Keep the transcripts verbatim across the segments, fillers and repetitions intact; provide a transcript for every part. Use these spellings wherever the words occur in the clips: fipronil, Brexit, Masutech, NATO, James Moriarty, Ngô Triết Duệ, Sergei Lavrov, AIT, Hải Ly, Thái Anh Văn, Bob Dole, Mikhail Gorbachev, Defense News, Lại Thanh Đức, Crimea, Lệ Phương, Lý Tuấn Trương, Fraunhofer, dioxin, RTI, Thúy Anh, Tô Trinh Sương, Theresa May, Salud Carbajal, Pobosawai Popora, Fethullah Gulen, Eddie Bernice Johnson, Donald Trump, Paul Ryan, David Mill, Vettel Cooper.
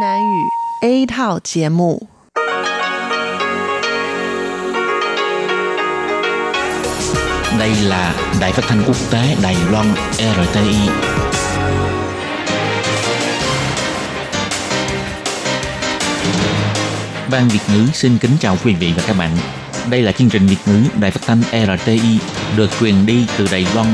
Nam ngữ A thảo节目. Đây là Đài Phát thanh Quốc tế Đài Loan rờ tê i. Ban Việt ngữ xin kính chào quý vị và các bạn. Đây là chương trình Việt ngữ Đài Phát thanh rờ tê i được truyền đi từ Đài Loan.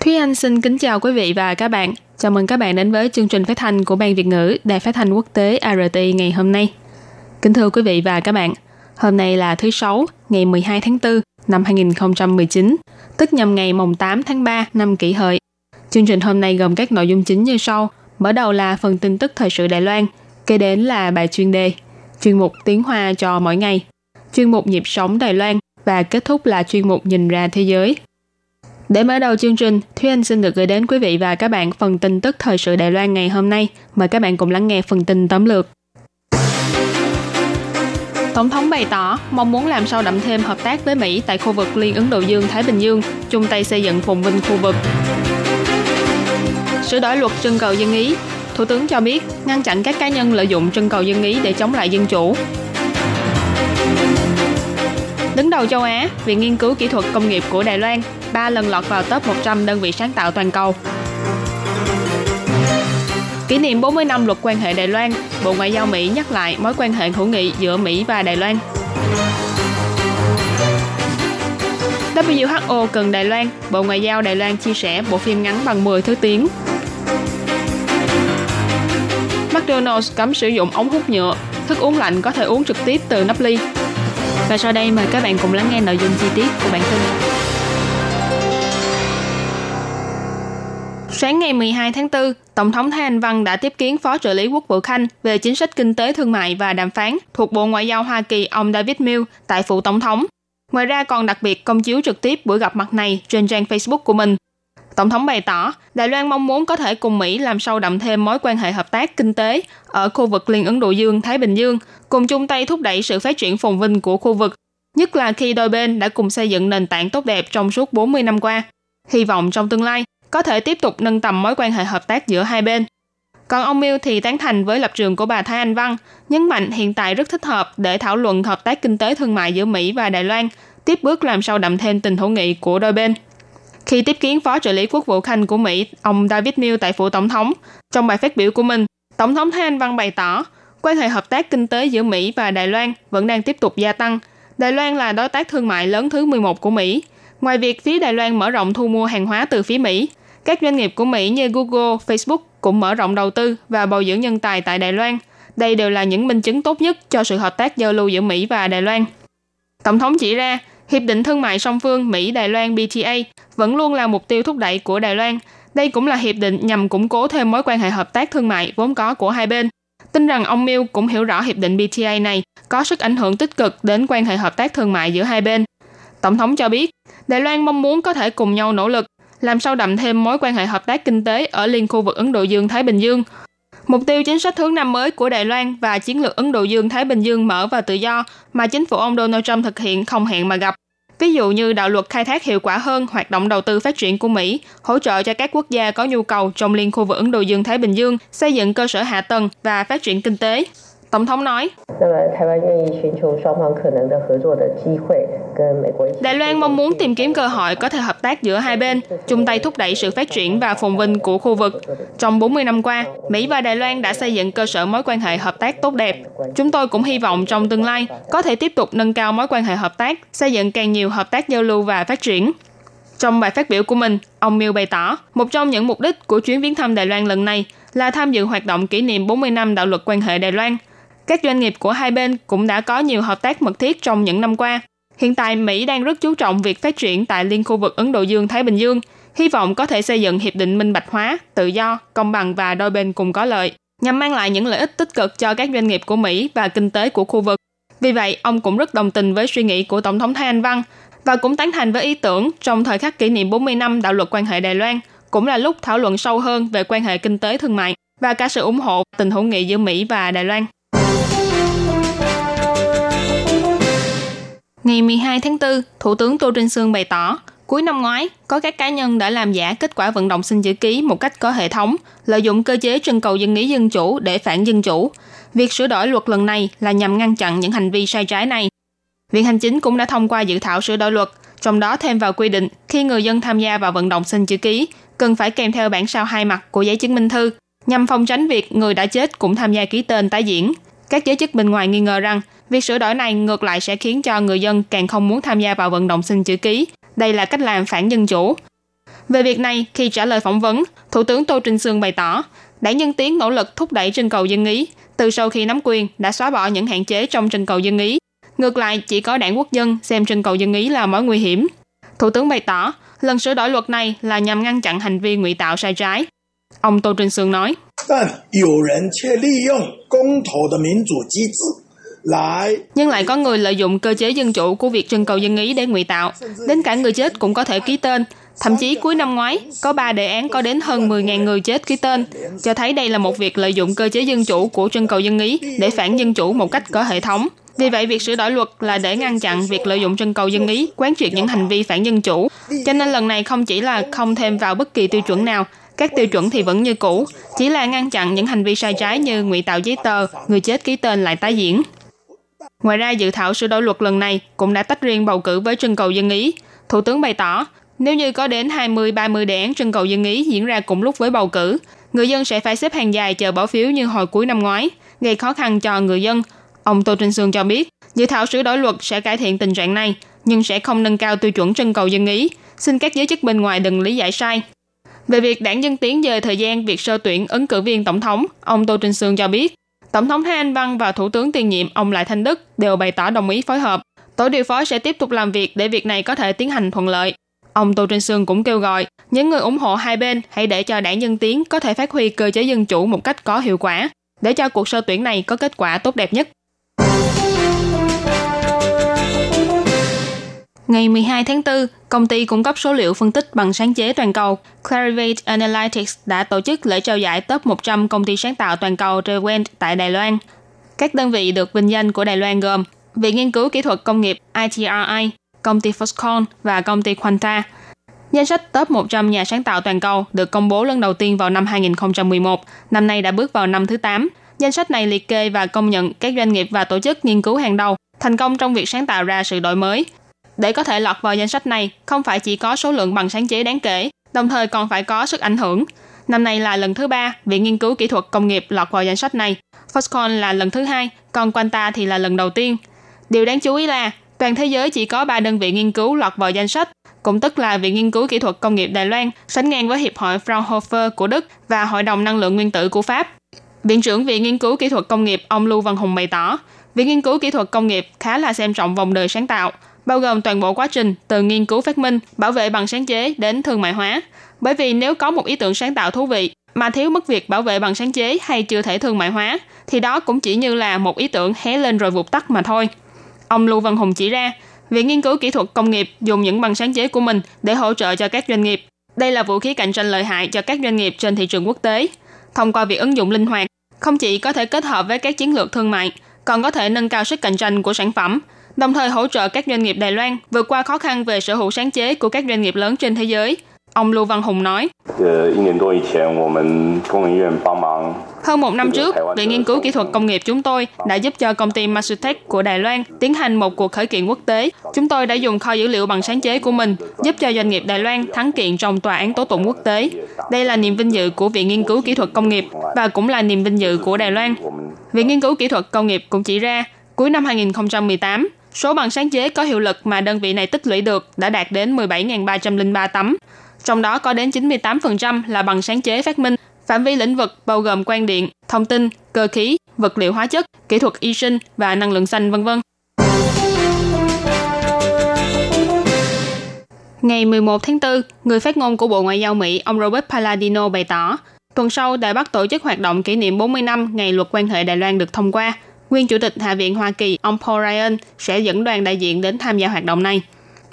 Thúy Anh xin kính chào quý vị và các bạn. Chào mừng các bạn đến với chương trình phát thanh của Ban Việt ngữ Đài Phát thanh Quốc tế rờ tê i ngày hôm nay. Kính thưa quý vị và các bạn, hôm nay là thứ Sáu, ngày mười hai tháng tư năm hai không một chín, tức nhằm ngày mùng tám tháng ba năm Kỷ Hợi. Chương trình hôm nay gồm các nội dung chính như sau. Mở đầu là phần tin tức thời sự Đài Loan, kế đến là bài chuyên đề, chuyên mục tiếng Hoa cho mỗi ngày, chuyên mục nhịp sống Đài Loan và kết thúc là chuyên mục nhìn ra thế giới. Để mở đầu chương trình, Thúy Anh xin được gửi đến quý vị và các bạn phần tin tức thời sự Đài Loan ngày hôm nay. Mời các bạn cùng lắng nghe phần tin tóm lược. Tổng thống bày tỏ mong muốn làm sâu đậm thêm hợp tác với Mỹ tại khu vực Liên Ấn Độ Dương-Thái Bình Dương, chung tay xây dựng phồn vinh khu vực. Sửa đổi luật trưng cầu dân ý, Thủ tướng cho biết ngăn chặn các cá nhân lợi dụng trưng cầu dân ý để chống lại dân chủ. Đứng đầu châu Á, Viện Nghiên cứu Kỹ thuật Công nghiệp của Đài Loan ba lần lọt vào top một trăm đơn vị sáng tạo toàn cầu. Kỷ niệm bốn mươi năm luật quan hệ Đài Loan, Bộ Ngoại giao Mỹ nhắc lại mối quan hệ hữu nghị giữa Mỹ và Đài Loan. vê kép hát o cần Đài Loan, Bộ Ngoại giao Đài Loan chia sẻ bộ phim ngắn bằng mười thứ tiếng. McDonald's cấm sử dụng ống hút nhựa, thức uống lạnh có thể uống trực tiếp từ nắp ly. Và sau đây mời các bạn cùng lắng nghe nội dung chi tiết của bản tin. Sáng ngày mười hai tháng tư, Tổng thống Thái Anh Văn đã tiếp kiến Phó trợ lý Quốc vụ Khanh về chính sách kinh tế thương mại và đàm phán thuộc Bộ Ngoại giao Hoa Kỳ ông David Mill tại phủ Tổng thống. Ngoài ra còn đặc biệt công chiếu trực tiếp buổi gặp mặt này trên trang Facebook của mình. Tổng thống bày tỏ, Đài Loan mong muốn có thể cùng Mỹ làm sâu đậm thêm mối quan hệ hợp tác kinh tế ở khu vực Liên Ấn Độ Dương-Thái Bình Dương, cùng chung tay thúc đẩy sự phát triển phồn vinh của khu vực, nhất là khi đôi bên đã cùng xây dựng nền tảng tốt đẹp trong suốt bốn mươi năm qua. Hy vọng trong tương lai có thể tiếp tục nâng tầm mối quan hệ hợp tác giữa hai bên. Còn ông Mill thì tán thành với lập trường của bà Thái Anh Văn, nhấn mạnh hiện tại rất thích hợp để thảo luận hợp tác kinh tế thương mại giữa Mỹ và Đài Loan, tiếp bước làm sâu đậm thêm tình hữu nghị của đôi bên. Khi tiếp kiến Phó trợ lý Quốc vụ Khanh của Mỹ, ông David Mill tại phủ Tổng thống, trong bài phát biểu của mình, Tổng thống Thái Anh Văn bày tỏ, quan hệ hợp tác kinh tế giữa Mỹ và Đài Loan vẫn đang tiếp tục gia tăng. Đài Loan là đối tác thương mại lớn thứ mười một của Mỹ. Ngoài việc phía Đài Loan mở rộng thu mua hàng hóa từ phía Mỹ, các doanh nghiệp của Mỹ như Google, Facebook cũng mở rộng đầu tư và bồi dưỡng nhân tài tại Đài Loan. Đây đều là những minh chứng tốt nhất cho sự hợp tác giao lưu giữa Mỹ và Đài Loan. Tổng thống chỉ ra, Hiệp định Thương mại song phương Mỹ-Đài Loan bê tê a vẫn luôn là mục tiêu thúc đẩy của Đài Loan. Đây cũng là hiệp định nhằm củng cố thêm mối quan hệ hợp tác thương mại vốn có của hai bên. Tin rằng ông Mill cũng hiểu rõ hiệp định bê tê a này có sức ảnh hưởng tích cực đến quan hệ hợp tác thương mại giữa hai bên. Tổng thống cho biết, Đài Loan mong muốn có thể cùng nhau nỗ lực, làm sâu đậm thêm mối quan hệ hợp tác kinh tế ở liên khu vực Ấn Độ Dương-Thái Bình Dương. Mục tiêu chính sách hướng năm mới của Đài Loan và chiến lược Ấn Độ Dương-Thái Bình Dương mở và tự do mà chính phủ ông Donald Trump thực hiện không hẹn mà gặp. Ví dụ như đạo luật khai thác hiệu quả hơn hoạt động đầu tư phát triển của Mỹ, hỗ trợ cho các quốc gia có nhu cầu trong liên khu vực Ấn Độ Dương-Thái Bình Dương, xây dựng cơ sở hạ tầng và phát triển kinh tế. Tổng thống nói, Đài Loan mong muốn tìm kiếm cơ hội có thể hợp tác giữa hai bên, chung tay thúc đẩy sự phát triển và phồn vinh của khu vực. Trong bốn mươi năm qua, Mỹ và Đài Loan đã xây dựng cơ sở mối quan hệ hợp tác tốt đẹp. Chúng tôi cũng hy vọng trong tương lai có thể tiếp tục nâng cao mối quan hệ hợp tác, xây dựng càng nhiều hợp tác giao lưu và phát triển. Trong bài phát biểu của mình, ông Mill bày tỏ, một trong những mục đích của chuyến viếng thăm Đài Loan lần này là tham dự hoạt động kỷ niệm bốn mươi năm đạo luật quan hệ Đài Loan. Các doanh nghiệp của hai bên cũng đã có nhiều hợp tác mật thiết trong những năm qua. Hiện tại, Mỹ đang rất chú trọng việc phát triển tại liên khu vực Ấn Độ Dương-Thái Bình Dương, hy vọng có thể xây dựng hiệp định minh bạch hóa, tự do, công bằng và đôi bên cùng có lợi, nhằm mang lại những lợi ích tích cực cho các doanh nghiệp của Mỹ và kinh tế của khu vực. Vì vậy, ông cũng rất đồng tình với suy nghĩ của Tổng thống Thái Anh Văn và cũng tán thành với ý tưởng trong thời khắc kỷ niệm bốn mươi năm đạo luật quan hệ Đài Loan, cũng là lúc thảo luận sâu hơn về quan hệ kinh tế thương mại và cả sự ủng hộ tình hữu nghị giữa Mỹ và Đài Loan. Ngày mười hai tháng tư, Thủ tướng Tô Trinh Sương bày tỏ, Cuối năm ngoái, có các cá nhân đã làm giả kết quả vận động xin chữ ký một cách có hệ thống, lợi dụng cơ chế trưng cầu dân ý dân chủ để phản dân chủ. Việc sửa đổi luật lần này là nhằm ngăn chặn những hành vi sai trái này. Viện Hành Chính cũng đã thông qua dự thảo sửa đổi luật, trong đó thêm vào quy định khi người dân tham gia vào vận động xin chữ ký, cần phải kèm theo bản sao hai mặt của giấy chứng minh thư, nhằm phòng tránh việc người đã chết cũng tham gia ký tên tái diễn. Các giới chức bên ngoài nghi ngờ rằng, việc sửa đổi này ngược lại sẽ khiến cho người dân càng không muốn tham gia vào vận động xin chữ ký. Đây là cách làm phản dân chủ. Về việc này, khi trả lời phỏng vấn, Thủ tướng Tô Trinh Sương bày tỏ, Đảng Dân Tiến nỗ lực thúc đẩy trưng cầu dân ý. Từ sau khi nắm quyền, đã xóa bỏ những hạn chế trong trưng cầu dân ý. Ngược lại, chỉ có Đảng Quốc dân xem trưng cầu dân ý là mối nguy hiểm. Thủ tướng bày tỏ, lần sửa đổi luật này là nhằm ngăn chặn hành vi ngụy tạo sai trái. Ông Tô Trinh Sương nói, nhưng lại có người lợi dụng cơ chế dân chủ của việc trưng cầu dân ý để ngụy tạo, đến cả người chết cũng có thể ký tên. Thậm chí cuối năm ngoái, có ba đề án có đến hơn mười nghìn người chết ký tên, cho thấy đây là một việc lợi dụng cơ chế dân chủ của trưng cầu dân ý để phản dân chủ một cách có hệ thống. Vì vậy, việc sửa đổi luật là để ngăn chặn việc lợi dụng trưng cầu dân ý quán triệt những hành vi phản dân chủ. Cho nên lần này không chỉ là không thêm vào bất kỳ tiêu chuẩn nào, các tiêu chuẩn thì vẫn như cũ, chỉ là ngăn chặn những hành vi sai trái như ngụy tạo giấy tờ, người chết ký tên lại tái diễn. Ngoài ra, dự thảo sửa đổi luật lần này cũng đã tách riêng bầu cử với trưng cầu dân ý. Thủ tướng bày tỏ, nếu như có đến hai mươi ba mươi đề án trưng cầu dân ý diễn ra cùng lúc với bầu cử, người dân sẽ phải xếp hàng dài chờ bỏ phiếu như hồi cuối năm ngoái, gây khó khăn cho người dân. Ông Tô Trinh Sương cho biết, dự thảo sửa đổi luật sẽ cải thiện tình trạng này, nhưng sẽ không nâng cao tiêu chuẩn trưng cầu dân ý. Xin các giới chức bên ngoài đừng lý giải sai. Về việc Đảng Dân Tiến dời thời gian việc sơ tuyển ứng cử viên tổng thống, ông Tô Trinh Sương cho biết, Tổng thống Thái Anh Văn và Thủ tướng tiền nhiệm ông Lại Thanh Đức đều bày tỏ đồng ý phối hợp. Tổ điều phối sẽ tiếp tục làm việc để việc này có thể tiến hành thuận lợi. Ông Tô Trinh Sương cũng kêu gọi những người ủng hộ hai bên hãy để cho Đảng Dân Tiến có thể phát huy cơ chế dân chủ một cách có hiệu quả, để cho cuộc sơ tuyển này có kết quả tốt đẹp nhất. Ngày mười hai tháng tư, công ty cung cấp số liệu phân tích bằng sáng chế toàn cầu Clarivate Analytics đã tổ chức lễ trao giải top một trăm công ty sáng tạo toàn cầu The Wendt tại Đài Loan. Các đơn vị được vinh danh của Đài Loan gồm Viện Nghiên cứu Kỹ thuật Công nghiệp I T R I, công ty Foxconn và công ty Quanta. Danh sách top một trăm nhà sáng tạo toàn cầu được công bố lần đầu tiên vào năm hai không một một, năm nay đã bước vào năm thứ tám. Danh sách này liệt kê và công nhận các doanh nghiệp và tổ chức nghiên cứu hàng đầu thành công trong việc sáng tạo ra sự đổi mới. Để có thể lọt vào danh sách này, không phải chỉ có số lượng bằng sáng chế đáng kể, đồng thời còn phải có sức ảnh hưởng. Năm nay là lần thứ ba Viện Nghiên cứu Kỹ thuật Công nghiệp lọt vào danh sách này. Foxconn là lần thứ hai, còn Quanta thì là lần đầu tiên. Điều đáng chú ý là, toàn thế giới chỉ có ba đơn vị nghiên cứu lọt vào danh sách, cũng tức là Viện Nghiên cứu Kỹ thuật Công nghiệp Đài Loan, sánh ngang với Hiệp hội Fraunhofer của Đức và Hội đồng Năng lượng Nguyên tử của Pháp. Viện trưởng Viện Nghiên cứu Kỹ thuật Công nghiệp ông Lưu Văn Hùng bày tỏ, Viện Nghiên cứu Kỹ thuật Công nghiệp khá là xem trọng vòng đời sáng tạo, bao gồm toàn bộ quá trình từ nghiên cứu phát minh, bảo vệ bằng sáng chế đến thương mại hóa. Bởi vì nếu có một ý tưởng sáng tạo thú vị mà thiếu mất việc bảo vệ bằng sáng chế hay chưa thể thương mại hóa, thì đó cũng chỉ như là một ý tưởng hé lên rồi vụt tắt mà thôi. Ông Lưu Văn Hùng chỉ ra, Viện Nghiên cứu Kỹ thuật Công nghiệp dùng những bằng sáng chế của mình để hỗ trợ cho các doanh nghiệp. Đây là vũ khí cạnh tranh lợi hại cho các doanh nghiệp trên thị trường quốc tế. Thông qua việc ứng dụng linh hoạt, không chỉ có thể kết hợp với các chiến lược thương mại, còn có thể nâng cao sức cạnh tranh của sản phẩm, đồng thời hỗ trợ các doanh nghiệp Đài Loan vượt qua khó khăn về sở hữu sáng chế của các doanh nghiệp lớn trên thế giới. Ông Lưu Văn Hùng nói, hơn một năm trước, Viện Nghiên cứu Kỹ thuật Công nghiệp chúng tôi đã giúp cho công ty Masutech của Đài Loan tiến hành một cuộc khởi kiện quốc tế. Chúng tôi đã dùng kho dữ liệu bằng sáng chế của mình giúp cho doanh nghiệp Đài Loan thắng kiện trong tòa án tố tụng quốc tế. Đây là niềm vinh dự của Viện Nghiên cứu Kỹ thuật Công nghiệp và cũng là niềm vinh dự của Đài Loan. Viện Nghiên cứu Kỹ thuật Công nghiệp cũng chỉ ra, cuối năm hai không một tám, số bằng sáng chế có hiệu lực mà đơn vị này tích lũy được đã đạt đến mười bảy nghìn ba trăm lẻ ba tấm. Trong đó có đến chín mươi tám phần trăm là bằng sáng chế phát minh, phạm vi lĩnh vực bao gồm quang điện, thông tin, cơ khí, vật liệu hóa chất, kỹ thuật y sinh và năng lượng xanh vân vân. Ngày mười một tháng tư, người phát ngôn của Bộ Ngoại giao Mỹ, ông Robert Palladino bày tỏ, tuần sau Đài Bắc tổ chức hoạt động kỷ niệm bốn mươi năm ngày Luật quan hệ Đài Loan được thông qua. Nguyên Chủ tịch Hạ viện Hoa Kỳ, ông Paul Ryan sẽ dẫn đoàn đại diện đến tham gia hoạt động này.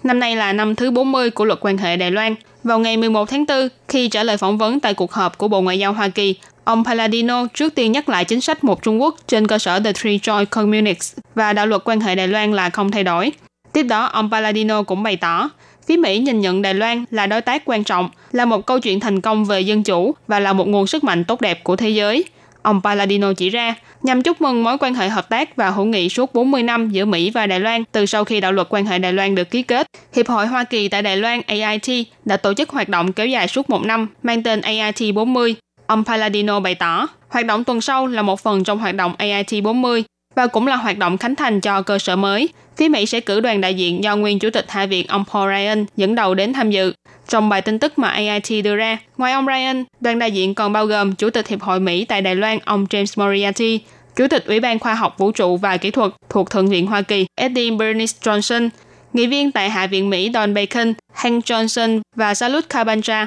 Năm nay là năm thứ bốn mươi của Luật quan hệ Đài Loan. Vào ngày mười một tháng tư, khi trả lời phỏng vấn tại cuộc họp của Bộ Ngoại giao Hoa Kỳ, ông Palladino trước tiên nhắc lại chính sách một Trung Quốc trên cơ sở The Three Joint Communists và đạo luật quan hệ Đài Loan là không thay đổi. Tiếp đó, ông Palladino cũng bày tỏ, Phía Mỹ nhìn nhận Đài Loan là đối tác quan trọng, là một câu chuyện thành công về dân chủ và là một nguồn sức mạnh tốt đẹp của thế giới. Ông Palladino chỉ ra, nhằm chúc mừng mối quan hệ hợp tác và hữu nghị suốt bốn mươi năm giữa Mỹ và Đài Loan từ sau khi đạo luật quan hệ Đài Loan được ký kết, Hiệp hội Hoa Kỳ tại Đài Loan A I T đã tổ chức hoạt động kéo dài suốt một năm mang tên A I T bốn mươi. Ông Palladino bày tỏ, hoạt động tuần sau là một phần trong hoạt động A I T bốn mươi và cũng là hoạt động khánh thành cho cơ sở mới. Phía Mỹ sẽ cử đoàn đại diện do nguyên Chủ tịch Hạ viện ông Paul Ryan dẫn đầu đến tham dự. Trong bài tin tức mà A I T đưa ra, ngoài ông Ryan, đoàn đại diện còn bao gồm Chủ tịch Hiệp hội Mỹ tại Đài Loan ông James Moriarty, Chủ tịch Ủy ban Khoa học Vũ trụ và Kỹ thuật thuộc Thượng viện Hoa Kỳ Eddie Bernice Johnson, nghị viên tại Hạ viện Mỹ Don Bacon, Hank Johnson và Salud Carbajal.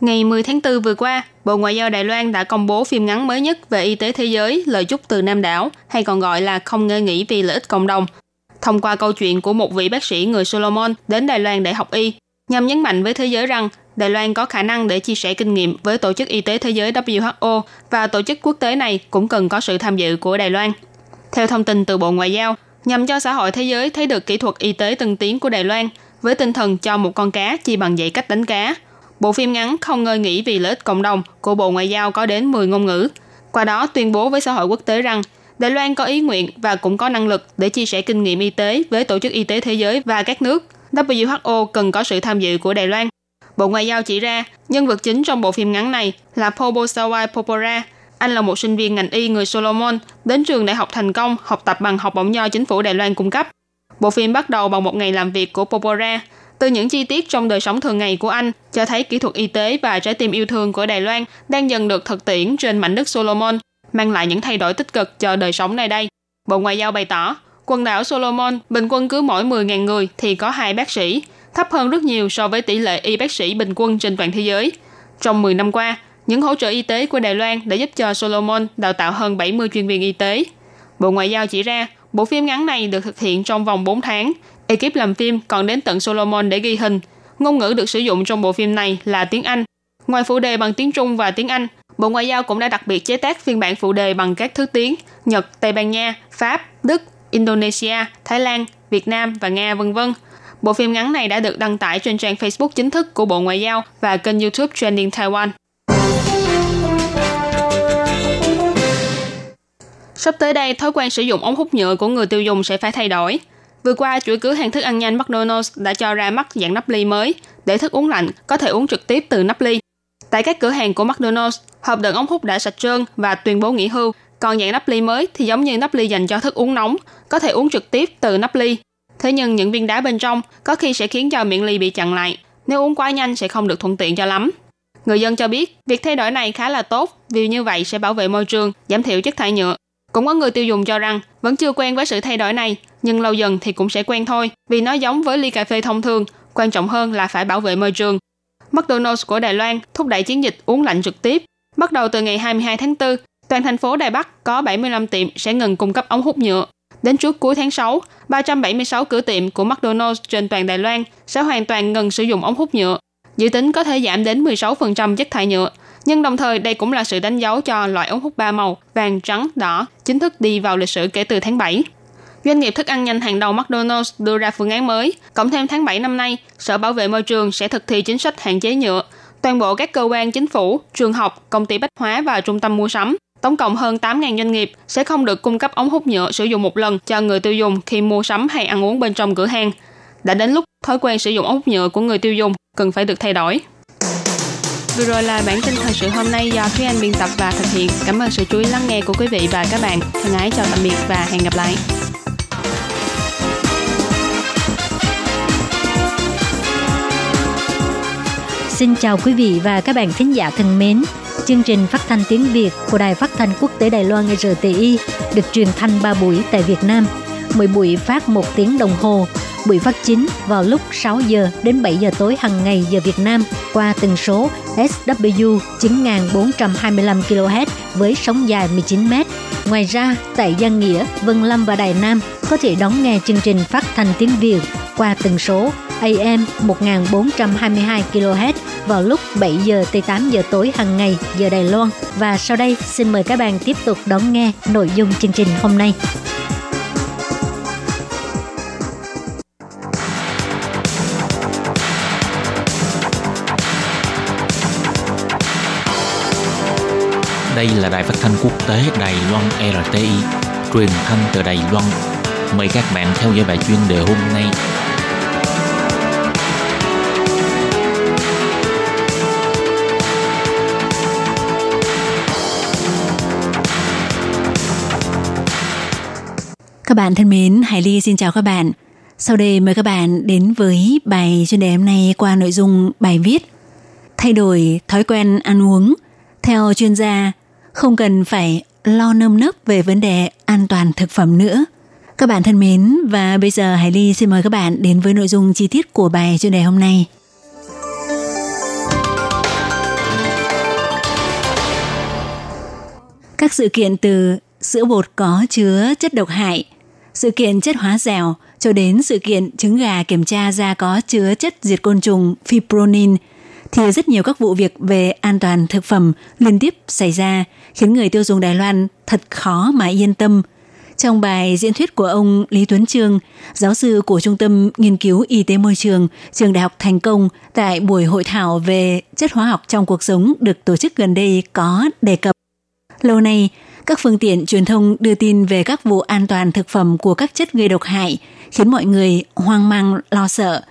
Ngày mười tháng tư vừa qua, Bộ Ngoại giao Đài Loan đã công bố phim ngắn mới nhất về y tế thế giới Lời chúc từ Nam đảo, hay còn gọi là Không ngơi nghỉ vì lợi ích cộng đồng. Thông qua câu chuyện của một vị bác sĩ người Solomon đến Đài Loan để học y, nhằm nhấn mạnh với thế giới rằng Đài Loan có khả năng để chia sẻ kinh nghiệm với Tổ chức Y tế Thế giới W H O và tổ chức quốc tế này cũng cần có sự tham dự của Đài Loan. Theo thông tin từ Bộ Ngoại giao, nhằm cho xã hội thế giới thấy được kỹ thuật y tế tân tiến của Đài Loan với tinh thần cho một con cá chỉ bằng dạy cách đánh cá, bộ phim ngắn Không ngơi nghỉ vì lợi ích cộng đồng của Bộ Ngoại giao có đến mười ngôn ngữ. Qua đó tuyên bố với xã hội quốc tế rằng Đài Loan có ý nguyện và cũng có năng lực để chia sẻ kinh nghiệm y tế với Tổ chức Y tế Thế giới và các nước. W H O cần có sự tham dự của Đài Loan. Bộ Ngoại giao chỉ ra, nhân vật chính trong bộ phim ngắn này là Pobosawai Popora. Anh là một sinh viên ngành y người Solomon đến trường đại học thành công học tập bằng học bổng do chính phủ Đài Loan cung cấp. Bộ phim bắt đầu bằng một ngày làm việc của Popora. Từ những chi tiết trong đời sống thường ngày của anh, cho thấy kỹ thuật y tế và trái tim yêu thương của Đài Loan đang dần được thực tiễn trên mảnh đất Solomon, mang lại những thay đổi tích cực cho đời sống nơi đây. Bộ Ngoại giao bày tỏ, quần đảo Solomon bình quân cứ mỗi mười nghìn người thì có hai bác sĩ, thấp hơn rất nhiều so với tỷ lệ y bác sĩ bình quân trên toàn thế giới. Trong mười năm qua, những hỗ trợ y tế của Đài Loan đã giúp cho Solomon đào tạo hơn bảy mươi chuyên viên y tế. Bộ Ngoại giao chỉ ra, bộ phim ngắn này được thực hiện trong vòng bốn tháng. Ekip làm phim còn đến tận Solomon để ghi hình. Ngôn ngữ được sử dụng trong bộ phim này là tiếng Anh. Ngoài phụ đề bằng tiếng Trung và tiếng Anh, Bộ Ngoại giao cũng đã đặc biệt chế tác phiên bản phụ đề bằng các thứ tiếng Nhật, Tây Ban Nha, Pháp, Đức, Indonesia, Thái Lan, Việt Nam và Nga, vân vân. Bộ phim ngắn này đã được đăng tải trên trang Facebook chính thức của Bộ Ngoại giao và kênh YouTube Trending Taiwan. Sắp tới đây, thói quen sử dụng ống hút nhựa của người tiêu dùng sẽ phải thay đổi. Vừa qua, chuỗi cửa hàng thức ăn nhanh McDonald's đã cho ra mắt dạng nắp ly mới để thức uống lạnh có thể uống trực tiếp từ nắp ly. Tại các cửa hàng của McDonald's, hộp đựng ống hút đã sạch trơn và tuyên bố nghỉ hưu. Còn dạng nắp ly mới thì giống như nắp ly dành cho thức uống nóng, có thể uống trực tiếp từ nắp ly. Thế nhưng những viên đá bên trong có khi sẽ khiến cho miệng ly bị chặn lại. Nếu uống quá nhanh sẽ không được thuận tiện cho lắm. Người dân cho biết việc thay đổi này khá là tốt vì như vậy sẽ bảo vệ môi trường, giảm thiểu chất thải nhựa. Cũng có người tiêu dùng cho rằng vẫn chưa quen với sự thay đổi này, nhưng lâu dần thì cũng sẽ quen thôi vì nó giống với ly cà phê thông thường, quan trọng hơn là phải bảo vệ môi trường. McDonald's của Đài Loan thúc đẩy chiến dịch uống lạnh trực tiếp. Bắt đầu từ ngày hai mươi hai tháng tư, toàn thành phố Đài Bắc có bảy mươi lăm tiệm sẽ ngừng cung cấp ống hút nhựa. Đến trước cuối tháng sáu, ba trăm bảy mươi sáu cửa tiệm của McDonald's trên toàn Đài Loan sẽ hoàn toàn ngừng sử dụng ống hút nhựa. Dự tính có thể giảm đến mười sáu phần trăm chất thải nhựa, nhưng đồng thời đây cũng là sự đánh dấu cho loại ống hút ba màu vàng, trắng, đỏ chính thức đi vào lịch sử kể từ tháng bảy. Doanh nghiệp thức ăn nhanh hàng đầu McDonald's đưa ra phương án mới. Cộng thêm tháng bảy năm nay, Sở Bảo vệ Môi trường sẽ thực thi chính sách hạn chế nhựa. Toàn bộ các cơ quan chính phủ, trường học, công ty bách hóa và trung tâm mua sắm, tổng cộng hơn tám nghìn doanh nghiệp sẽ không được cung cấp ống hút nhựa sử dụng một lần cho người tiêu dùng khi mua sắm hay ăn uống bên trong cửa hàng. Đã đến lúc thói quen sử dụng ống hút nhựa của người tiêu dùng cần phải được thay đổi. Vừa rồi là bản tin thời sự hôm nay do Thúy Anh biên tập và thực hiện. Cảm ơn sự chú ý lắng nghe của quý vị và các bạn. Thân ái chào tạm biệt và hẹn gặp lại. Xin chào quý vị và các bạn thính giả thân mến. Chương trình phát thanh tiếng Việt của Đài Phát thanh Quốc tế Đài Loan R T I được truyền thanh ba buổi tại Việt Nam. Mỗi buổi phát một tiếng đồng hồ. Buổi phát chính vào lúc sáu giờ đến bảy giờ tối hàng ngày giờ Việt Nam qua tần số S W chín nghìn bốn trăm hai mươi lăm ki lô héc với sóng dài mười chín mét. Ngoài ra, tại Giang Nghĩa, Vân Lâm và Đài Nam có thể đón nghe chương trình phát thanh tiếng Việt qua tần số A M một nghìn bốn trăm hai mươi hai ki lô héc vào lúc bảy giờ tới tám giờ tối hàng ngày giờ Đài Loan. Và sau đây xin mời các bạn tiếp tục đón nghe nội dung chương trình hôm nay. Đây là đài phát thanh quốc tế Đài Loan rờ tê i, truyền thanh từ Đài Loan. Mời các bạn theo dõi bài chuyên đề hôm nay. Các bạn thân mến, Hải Ly xin chào các bạn. Sau đây mời các bạn đến với bài chuyên đề hôm nay qua nội dung bài viết Thay đổi thói quen ăn uống. Theo chuyên gia, không cần phải lo nơm nớp về vấn đề an toàn thực phẩm nữa. Các bạn thân mến, và bây giờ Hải Ly xin mời các bạn đến với nội dung chi tiết của bài chuyên đề hôm nay. Các sự kiện từ sữa bột có chứa chất độc hại, sự kiện chất hóa dẻo cho đến sự kiện trứng gà kiểm tra ra có chứa chất diệt côn trùng fipronil thì rất nhiều các vụ việc về an toàn thực phẩm liên tiếp xảy ra, khiến người tiêu dùng Đài Loan thật khó mà yên tâm. Trong bài diễn thuyết của ông Lý Tuấn Trương, giáo sư của Trung tâm Nghiên cứu Y tế Môi trường, Trường Đại học Thành Công, tại buổi hội thảo về chất hóa học trong cuộc sống được tổ chức gần đây có đề cập. Lâu nay, các phương tiện truyền thông đưa tin về các vụ an toàn thực phẩm của các chất gây độc hại, khiến mọi người hoang mang lo sợ.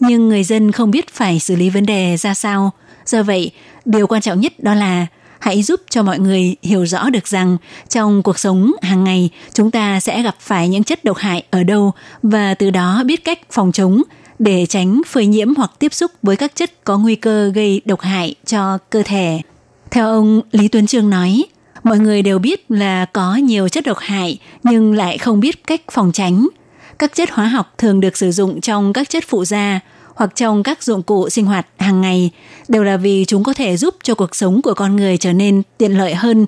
Nhưng người dân không biết phải xử lý vấn đề ra sao. Do vậy, điều quan trọng nhất đó là hãy giúp cho mọi người hiểu rõ được rằng trong cuộc sống hàng ngày chúng ta sẽ gặp phải những chất độc hại ở đâu và từ đó biết cách phòng chống để tránh phơi nhiễm hoặc tiếp xúc với các chất có nguy cơ gây độc hại cho cơ thể. Theo ông Lý Tuấn Trương nói, mọi người đều biết là có nhiều chất độc hại nhưng lại không biết cách phòng tránh. Các chất hóa học thường được sử dụng trong các chất phụ gia hoặc trong các dụng cụ sinh hoạt hàng ngày đều là vì chúng có thể giúp cho cuộc sống của con người trở nên tiện lợi hơn,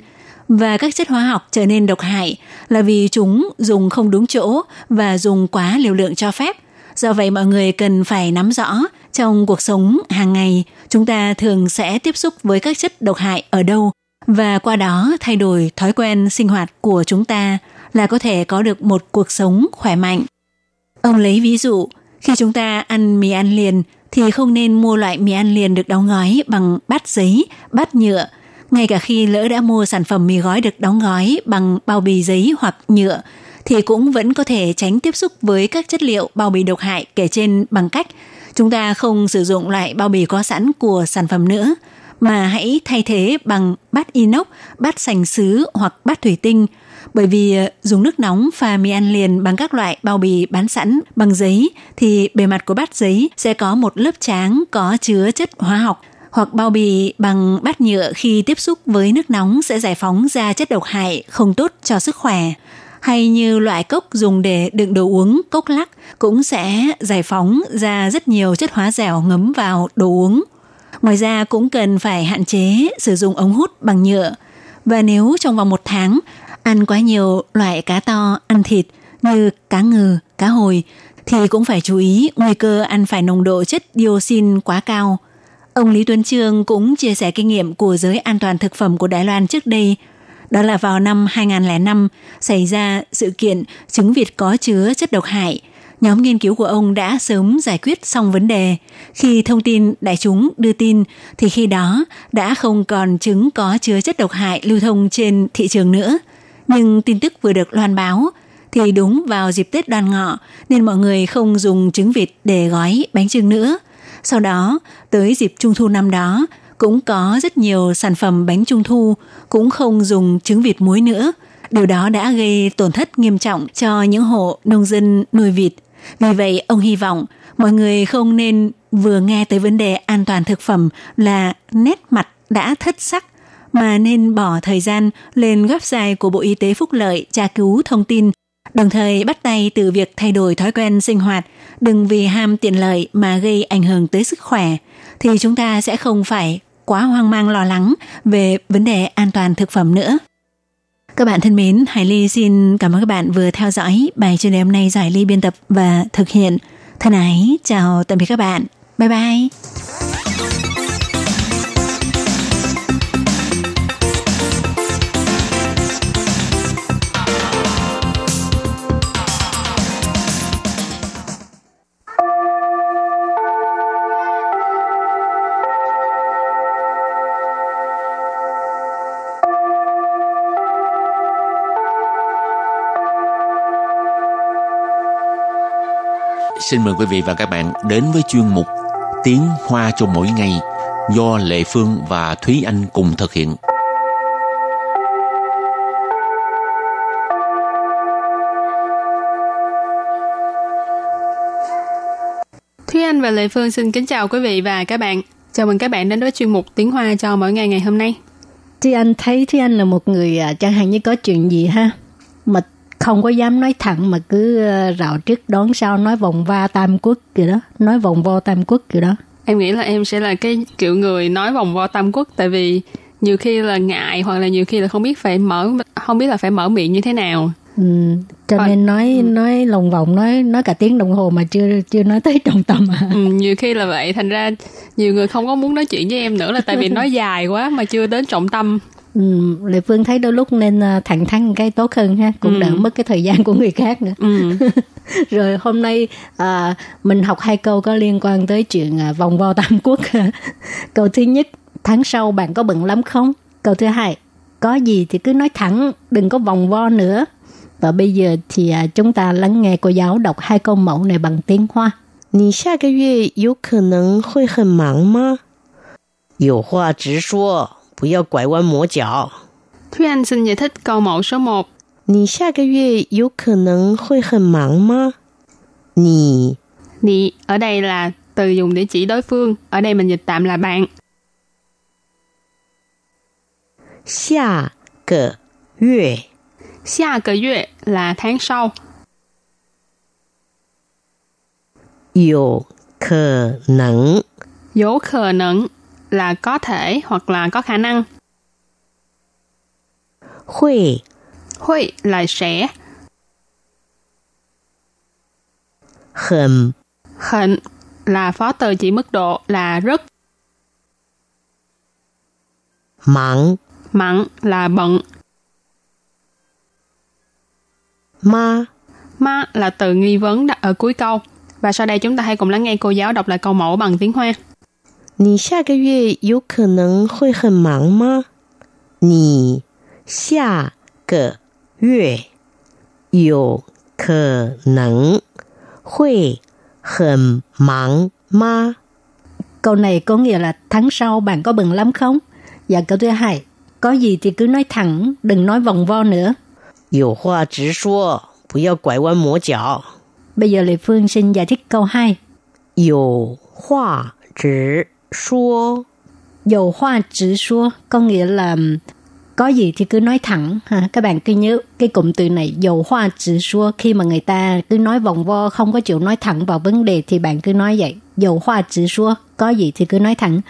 và các chất hóa học trở nên độc hại là vì chúng dùng không đúng chỗ và dùng quá liều lượng cho phép. Do vậy mọi người cần phải nắm rõ trong cuộc sống hàng ngày chúng ta thường sẽ tiếp xúc với các chất độc hại ở đâu và qua đó thay đổi thói quen sinh hoạt của chúng ta là có thể có được một cuộc sống khỏe mạnh. Ông lấy ví dụ, khi chúng ta ăn mì ăn liền thì không nên mua loại mì ăn liền được đóng gói bằng bát giấy, bát nhựa. Ngay cả khi lỡ đã mua sản phẩm mì gói được đóng gói bằng bao bì giấy hoặc nhựa thì cũng vẫn có thể tránh tiếp xúc với các chất liệu bao bì độc hại kể trên bằng cách chúng ta không sử dụng loại bao bì có sẵn của sản phẩm nữa, mà hãy thay thế bằng bát inox, bát sành sứ hoặc bát thủy tinh. Bởi vì dùng nước nóng pha mì ăn liền bằng các loại bao bì bán sẵn bằng giấy thì bề mặt của bát giấy sẽ có một lớp tráng có chứa chất hóa học, hoặc bao bì bằng bát nhựa khi tiếp xúc với nước nóng sẽ giải phóng ra chất độc hại không tốt cho sức khỏe. Hay như loại cốc dùng để đựng đồ uống, cốc lắc cũng sẽ giải phóng ra rất nhiều chất hóa dẻo ngấm vào đồ uống. Ngoài ra cũng cần phải hạn chế sử dụng ống hút bằng nhựa. Và nếu trong vòng một tháng ăn quá nhiều loại cá to, ăn thịt như cá ngừ, cá hồi thì cũng phải chú ý nguy cơ ăn phải nồng độ chất dioxin quá cao. Ông Lý Tuấn Trương cũng chia sẻ kinh nghiệm của giới an toàn thực phẩm của Đài Loan trước đây. Đó là vào năm hai không không năm xảy ra sự kiện trứng vịt có chứa chất độc hại. Nhóm nghiên cứu của ông đã sớm giải quyết xong vấn đề. Khi thông tin đại chúng đưa tin thì khi đó đã không còn trứng có chứa chất độc hại lưu thông trên thị trường nữa. Nhưng tin tức vừa được loan báo thì đúng vào dịp Tết Đoan Ngọ nên mọi người không dùng trứng vịt để gói bánh chưng nữa. Sau đó, tới dịp Trung thu năm đó, cũng có rất nhiều sản phẩm bánh Trung thu cũng không dùng trứng vịt muối nữa. Điều đó đã gây tổn thất nghiêm trọng cho những hộ nông dân nuôi vịt. Vì vậy, ông hy vọng mọi người không nên vừa nghe tới vấn đề an toàn thực phẩm là nét mặt đã thất sắc, mà nên bỏ thời gian lên website của Bộ Y tế Phúc Lợi tra cứu thông tin, đồng thời bắt tay từ việc thay đổi thói quen sinh hoạt, đừng vì ham tiện lợi mà gây ảnh hưởng tới sức khỏe, thì chúng ta sẽ không phải quá hoang mang lo lắng về vấn đề an toàn thực phẩm nữa. Các bạn thân mến, Hải Ly xin cảm ơn các bạn vừa theo dõi bài chuyên đề hôm nay do Hải Ly biên tập và thực hiện. Thân ái, chào tạm biệt các bạn. Bye bye. xin mời quý vị và các bạn đến với chuyên mục Tiếng Hoa cho mỗi ngày do Lệ Phương và Thúy Anh cùng thực hiện. Thúy Anh và Lệ Phương xin kính chào quý vị và các bạn. Chào mừng các bạn đến với chuyên mục Tiếng Hoa cho mỗi ngày ngày hôm nay. Thúy Anh thấy Thúy Anh là một người chẳng hạn như có chuyện gì ha, mà không có dám nói thẳng mà cứ rào trước đón sau, nói vòng va tam quốc kiểu đó, nói vòng vo tam quốc kiểu đó. Em nghĩ là em sẽ là cái kiểu người nói vòng vo tam quốc, tại vì nhiều khi là ngại hoặc là nhiều khi là không biết phải mở không biết là phải mở miệng như thế nào. Ừ, cho Còn, nên nói nói lòng vòng nói nói cả tiếng đồng hồ mà chưa chưa nói tới trọng tâm à. Ừ, nhiều khi là vậy, thành ra nhiều người không có muốn nói chuyện với em nữa là tại vì nói dài quá mà chưa đến trọng tâm. Ừ, Lệ Phương thấy đôi lúc nên thẳng thắn cái tốt hơn ha, cũng ừ. đỡ mất cái thời gian của người khác nữa. Ừ. Rồi hôm nay à, mình học hai câu có liên quan tới chuyện à, vòng vo tam quốc. Câu thứ nhất, tháng sau bạn có bận lắm không? Câu thứ hai, có gì thì cứ nói thẳng, đừng có vòng vo nữa. Và bây giờ thì à, chúng ta lắng nghe cô giáo đọc hai câu mẫu này bằng tiếng Hoa. Nì xa cái yue yếu khả năng hội hẳn mắng mà? Yếu hoa chỉ số. Thúy Anh xin giải thích câu mẫu số một. Nì xa cái yue yếu khả năng hội hẳn mắng mà? Nì. Nì ở đây là từ dùng để chỉ đối phương. Ở đây mình dịch tạm là bạn. Xa cái yue. Xa cái yue là tháng sau. Yếu khả năng. Yếu khả năng là có thể hoặc là có khả năng. Hội. Hội là sẽ. Hẳn. Hẳn là phó từ chỉ mức độ là rất. Mắng. Mắng là bận. Ma. Ma là từ nghi vấn đặt ở cuối câu. Và sau đây chúng ta hãy cùng lắng nghe cô giáo đọc lại câu mẫu bằng tiếng Hoa. Nì xa cái yue yếu khả năng hội hẳn mắng mà? Nì xa cái yue yếu khả năng hội hẳn mắng mà? Câu này có nghĩa là tháng sau bạn có bận lắm không? Và câu thứ hai, có gì thì cứ nói thẳng, đừng nói vòng vo nữa. Yếu hoa chỉ số, bù yào quải quán mổ chảo. Bây giờ Lê Phương xin giải thích câu hai. Yếu hoa chỉ số. Dầu hoa chỉ số có nghĩa là có gì thì cứ nói thẳng ha. Các bạn cứ nhớ cái cụm từ này, dầu hoa chỉ số, khi mà người ta cứ nói vòng vo không có chịu nói thẳng vào vấn đề thì bạn cứ nói vậy, dầu hoa chỉ số, có gì thì cứ nói thẳng.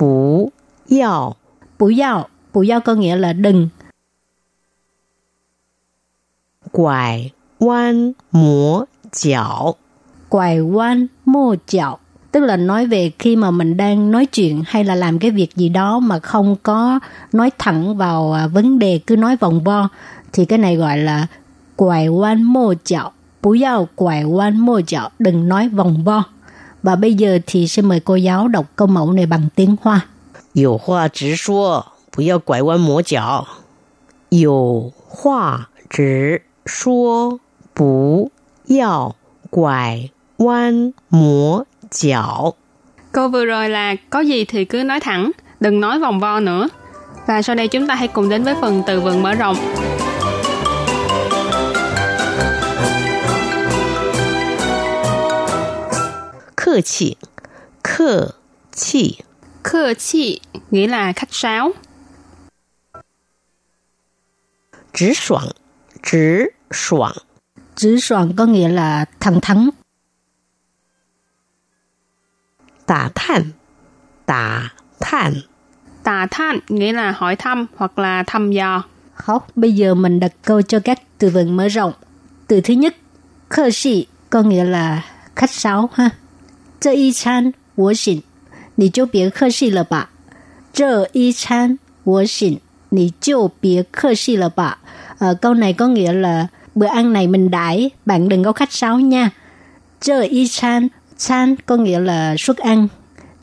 Bù yào. Bù yào, bù yào có nghĩa là đừng. Quải quan múa chảo. Quài quan mô chảo, tức là nói về khi mà mình đang nói chuyện hay là làm cái việc gì đó mà không có nói thẳng vào vấn đề, cứ nói vòng vo, thì cái này gọi là quài quan mô chảo. Bú giao quài quan mô chảo, đừng nói vòng vo. Và bây giờ thì xin mời cô giáo đọc câu mẫu này bằng tiếng Hoa. Yếu hoa chỉ số, bú giao quài quan mô chảo. Yếu hoa chỉ số, bú giao quài oan múa chảo. Câu vừa rồi là có gì thì cứ nói thẳng, đừng nói vòng vo nữa. Và sau đây chúng ta hãy cùng đến với phần từ vựng mở rộng. Khơ chi. Khơ chi. Khơ chi nghĩa là khách sáo. Chỉ soạn. Chỉ soạn. Chỉ soạn có nghĩa là thẳng thắn. Tả than. Tả than. Tả than nghĩa là hỏi thăm hoặc là thăm dò. Không, bây giờ mình đặt câu cho các từ vựng mở rộng. Từ thứ nhất, khơ sĩ có nghĩa là khách sáo ha. Zhe yi chan wo xin, nǐ jiu bie khơ sĩ le ba. Zhe yi chan wo xin, nǐ jiu bie khơ sĩ le ba. Câu này có nghĩa là bữa ăn này mình đãi, bạn đừng có khách sáo nha. Zhe yi chan. Chan có nghĩa là suất ăn.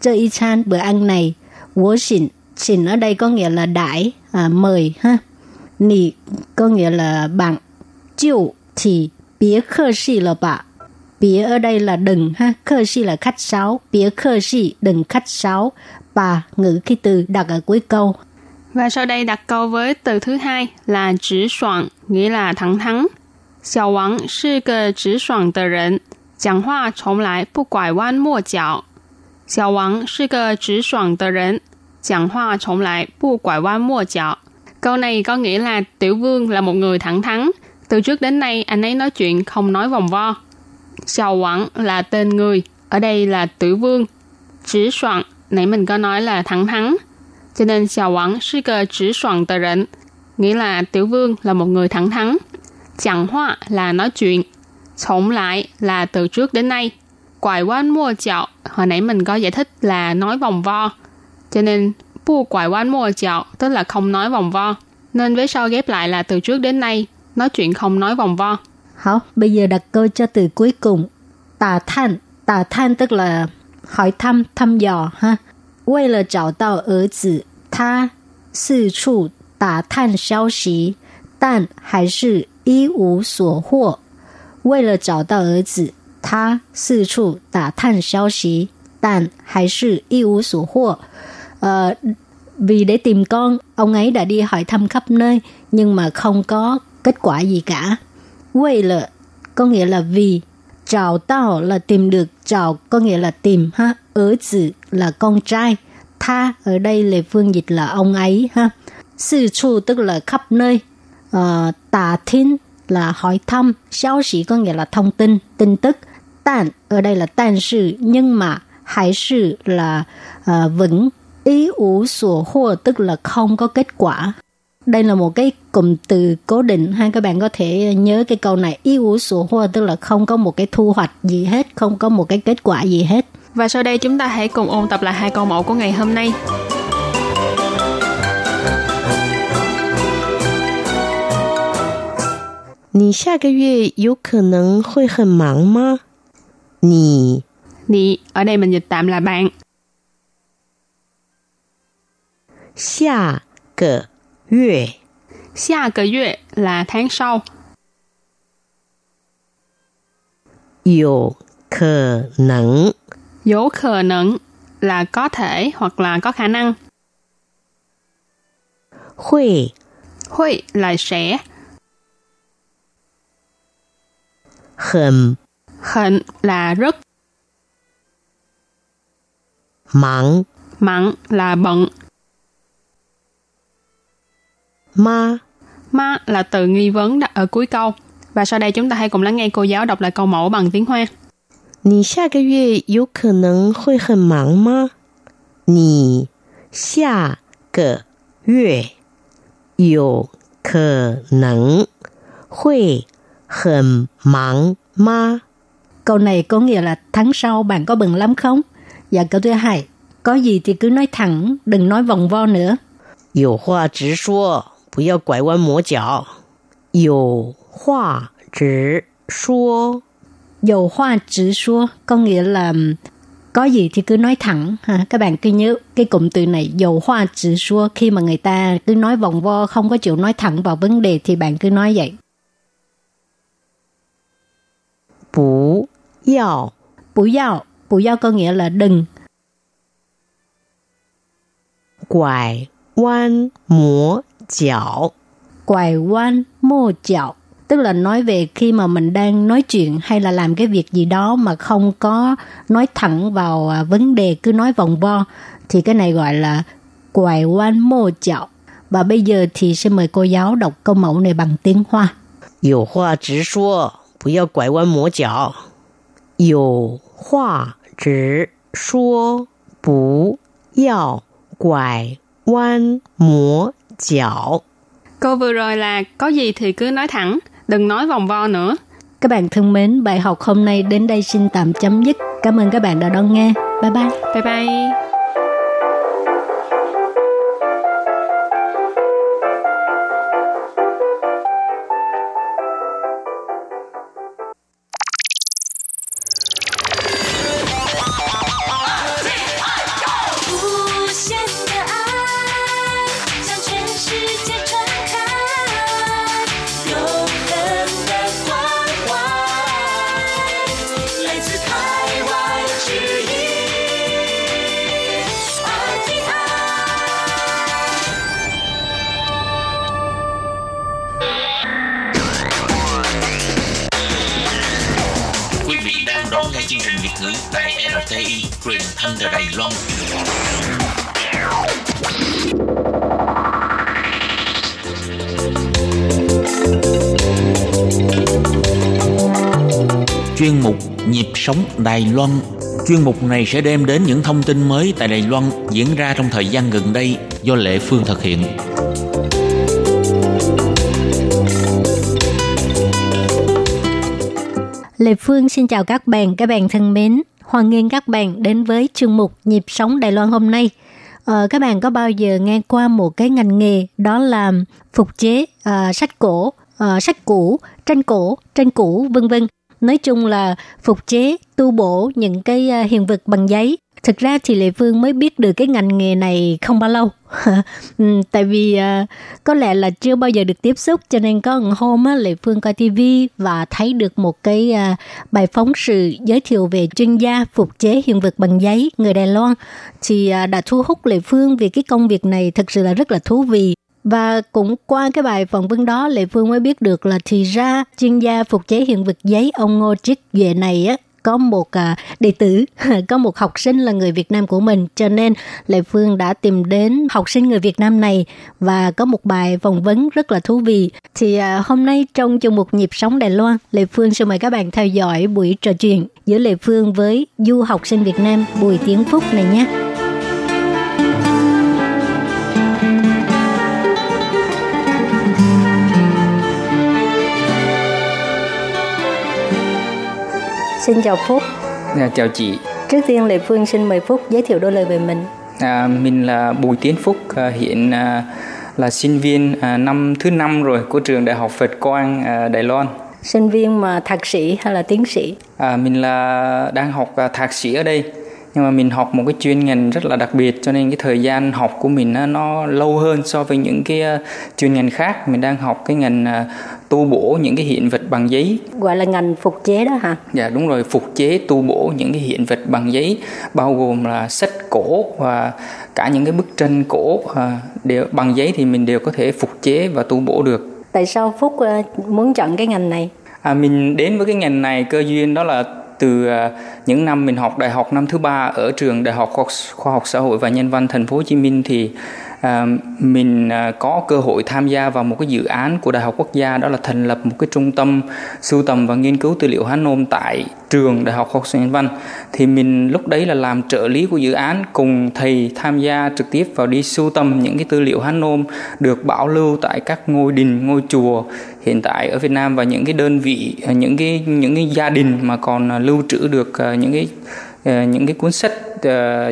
Zhe yi chan, bữa ăn này. Wo xin, xin ở đây có nghĩa là đãi, à, mời ha. Nì có nghĩa là bạn. Jiu thì Bịa khơ si là bạ. Bịa ở đây là đừng ha, khơ si là khách sáo, bịa khơ si đừng khách sáo. Bà ngữ khi từ đặt ở cuối câu. Và sau đây đặt câu với từ thứ hai là chỉ soạn, nghĩa là thẳng thắn. Xiao Wang là cái chỉ soạn de ren, giảng hoa chống lại bu quải wan mo jiao. Xiao Wang là cái chỉ soạn de ren, giảng hoa chống lại bu quải wan mo jiao. Câu này có nghĩa là Tiểu Vương là một người thẳng thắn, từ trước đến nay anh ấy nói chuyện không nói vòng vo. Xiao Wang là tên người, ở đây là Tiểu Vương. Chỉ soạn nãy mình có nói là thẳng thắn, cho nên Xiao Wang là cái chỉ soạn de ren, nghĩa là Tiểu Vương là một người thẳng thắn. Giảng hoa là nói chuyện, chống lại là từ trước đến nay, quải quán mua chạo hồi nãy mình có giải thích là nói vòng vo, cho nên bu quải quán mua chạo tức là không nói vòng vo, nên với sau ghép lại là từ trước đến nay nói chuyện không nói vòng vo. Hảo, bây giờ đặt câu cho từ cuối cùng tà than. Tà than tức là hỏi thăm, thăm dò ha. Vì là chào tạo ớ tử, ta sư trụ tà than xáo xí, tàn hay sư y ủ sổ hộ. Vì là chào tạo ớ tử, ta sư trụ tà than xáo xí, tàn hay sư y ủ sổ hộ. Ờ, vì để tìm con, ông ấy đã đi hỏi thăm khắp nơi, nhưng mà không có kết quả gì cả. Vì là có nghĩa là vì, chào tạo là tìm được, chào có nghĩa là tìm ha, ớ tử là con trai, tha ở đây là phương dịch là ông ấy ha. Sư trụ tức là khắp nơi. Ờ, tà thiên là hỏi thăm, xáo xí có nghĩa là thông tin, tin tức. Tàn ở đây là tàn sự, nhưng mà hải sự là uh, vững. Ý ủ sổ hô tức là không có kết quả. Đây là một cái cụm từ cố định, hai các bạn có thể nhớ cái câu này. Ý ủ sổ hô tức là không có một cái thu hoạch gì hết, không có một cái kết quả gì hết. Và sau đây chúng ta hãy cùng ôn tập lại hai câu mẫu của ngày hôm nay. Nǐ xà gè yuè yǒu kè nèng huì hěn màng ma? Nǐ, nǐ ở đây mình dịch tạm là bạn. Xà gè yuè. Xà gè yuè là tháng sau. Yǒu kè nèng. Yǒu kè nèng là có thể hoặc là có khả năng. Huì. Huì là sẽ. Hẳn. Hẳn là rất. Mắng. Mắng là bận. Ma. Ma là từ nghi vấn đặt ở cuối câu. Và sau đây chúng ta hãy cùng lắng nghe cô giáo đọc lại câu mẫu bằng tiếng Hoa. Nǐ xà gè yuè yǒu kè nèng huì hěn màng ma? Nǐ xà gè yuè yǒu kè nèng huì hěn màng ma. Câu này có nghĩa là tháng sau bạn có bận lắm không? Và câu thứ hai, có gì thì cứ nói thẳng, đừng nói vòng vo nữa. Yǒu huà zhì shuò, bù yào guài wán mǒ jiǎo. Yǒu huà zhì shuò. Yǒu huà zhì shuò có nghĩa là có gì thì cứ nói thẳng ha. Các bạn cứ nhớ cái cụm từ này, dầu hoa chữ xua, khi mà người ta cứ nói vòng vo, không có chịu nói thẳng vào vấn đề thì bạn cứ nói vậy. Bù yào. Bù yào. Bù yào có nghĩa là đừng. Quải quan mổ chảo. Quải quan mổ chảo. Tức là nói về khi mà mình đang nói chuyện hay là làm cái việc gì đó mà không có nói thẳng vào vấn đề, cứ nói vòng vo, thì cái này gọi là quải quan mô chảo. Và bây giờ thì xin mời cô giáo đọc câu mẫu này bằng tiếng Hoa. Yǒu huà zhì shuò, bù yào guài wán mǒ jiǎo. Yǒu huà zhì shuò, bù yào guài wán mǒ jiǎo. Câu vừa rồi là có gì thì cứ nói thẳng, đừng nói vòng vo nữa. Các bạn thân mến, bài học hôm nay đến đây xin tạm chấm dứt. Cảm ơn các bạn đã đón nghe. Bye bye. Bye bye. Wow. chương trình Việt ngữ tại rờ tê i, truyền thanh từ Đài Loan. Chuyên mục Nhịp sống Đài Loan. Chuyên mục này sẽ đem đến những thông tin mới tại Đài Loan diễn ra trong thời gian gần đây do Lệ Phương thực hiện. Lệ Phương xin chào các bạn, các bạn thân mến. Hoan nghênh các bạn đến với chương mục Nhịp sống Đài Loan hôm nay. Ờ, các bạn có bao giờ nghe qua một cái ngành nghề đó là phục chế, à, sách cổ, à, sách cũ, tranh cổ, tranh cũ, vân vân. Nói chung là phục chế, tu bổ những cái hiện vật bằng giấy. Thực ra thì Lệ Phương mới biết được cái ngành nghề này không bao lâu. Tại vì uh, có lẽ là chưa bao giờ được tiếp xúc, cho nên có một hôm á, Lệ Phương coi ti vi và thấy được một cái uh, bài phóng sự giới thiệu về chuyên gia phục chế hiện vật bằng giấy người Đài Loan. Thì uh, đã thu hút Lệ Phương vì cái công việc này thực sự là rất là thú vị. Và cũng qua cái bài phỏng vấn đó, Lệ Phương mới biết được là thì ra chuyên gia phục chế hiện vật giấy ông Ngô Triết Duệ này á, có một đệ tử, có một học sinh là người Việt Nam của mình, cho nên Lệ Phương đã tìm đến học sinh người Việt Nam này và có một bài phỏng vấn rất là thú vị. Thì hôm nay trong chương mục Nhịp sống Đài Loan, Lệ Phương xin mời các bạn theo dõi buổi trò chuyện giữa Lệ Phương với du học sinh Việt Nam Bùi Tiến Phúc này nhé. Xin chào Phúc. À, chào chị. Trước tiên Lệ Phương xin mời Phúc giới thiệu đôi lời về mình. À, mình là Bùi Tiến Phúc, à, hiện à, là sinh viên à, năm thứ năm rồi của trường Đại học Phật Quang à, Đài Loan. Sinh viên mà thạc sĩ hay là tiến sĩ? À, mình là đang học à, thạc sĩ ở đây, nhưng mà mình học một cái chuyên ngành rất là đặc biệt, cho nên cái thời gian học của mình nó, nó lâu hơn so với những cái uh, chuyên ngành khác. Mình đang học cái ngành uh, tu bổ những cái hiện vật bằng giấy, gọi là ngành phục chế đó hả? Dạ đúng rồi, phục chế tu bổ những cái hiện vật bằng giấy, bao gồm là sách cổ và cả những cái bức tranh cổ uh, đều bằng giấy thì mình đều có thể phục chế và tu bổ được. Tại sao Phúc uh, muốn chọn cái ngành này? À, mình đến với cái ngành này cơ duyên đó là từ những năm mình học đại học năm thứ ba ở trường Đại học Khoa học Xã hội và Nhân văn Thành phố Hồ Chí Minh, thì mình có cơ hội tham gia vào một cái dự án của Đại học Quốc gia, đó là thành lập một cái trung tâm sưu tầm và nghiên cứu tư liệu Hán Nôm tại trường Đại học Khoa học Xã hội và Nhân văn. Thì mình lúc đấy là làm trợ lý của dự án, cùng thầy tham gia trực tiếp vào đi sưu tầm những cái tư liệu Hán Nôm được bảo lưu tại các ngôi đình, ngôi chùa hiện tại ở Việt Nam, và những cái đơn vị, những cái những cái gia đình mà còn lưu trữ được những cái những cái cuốn sách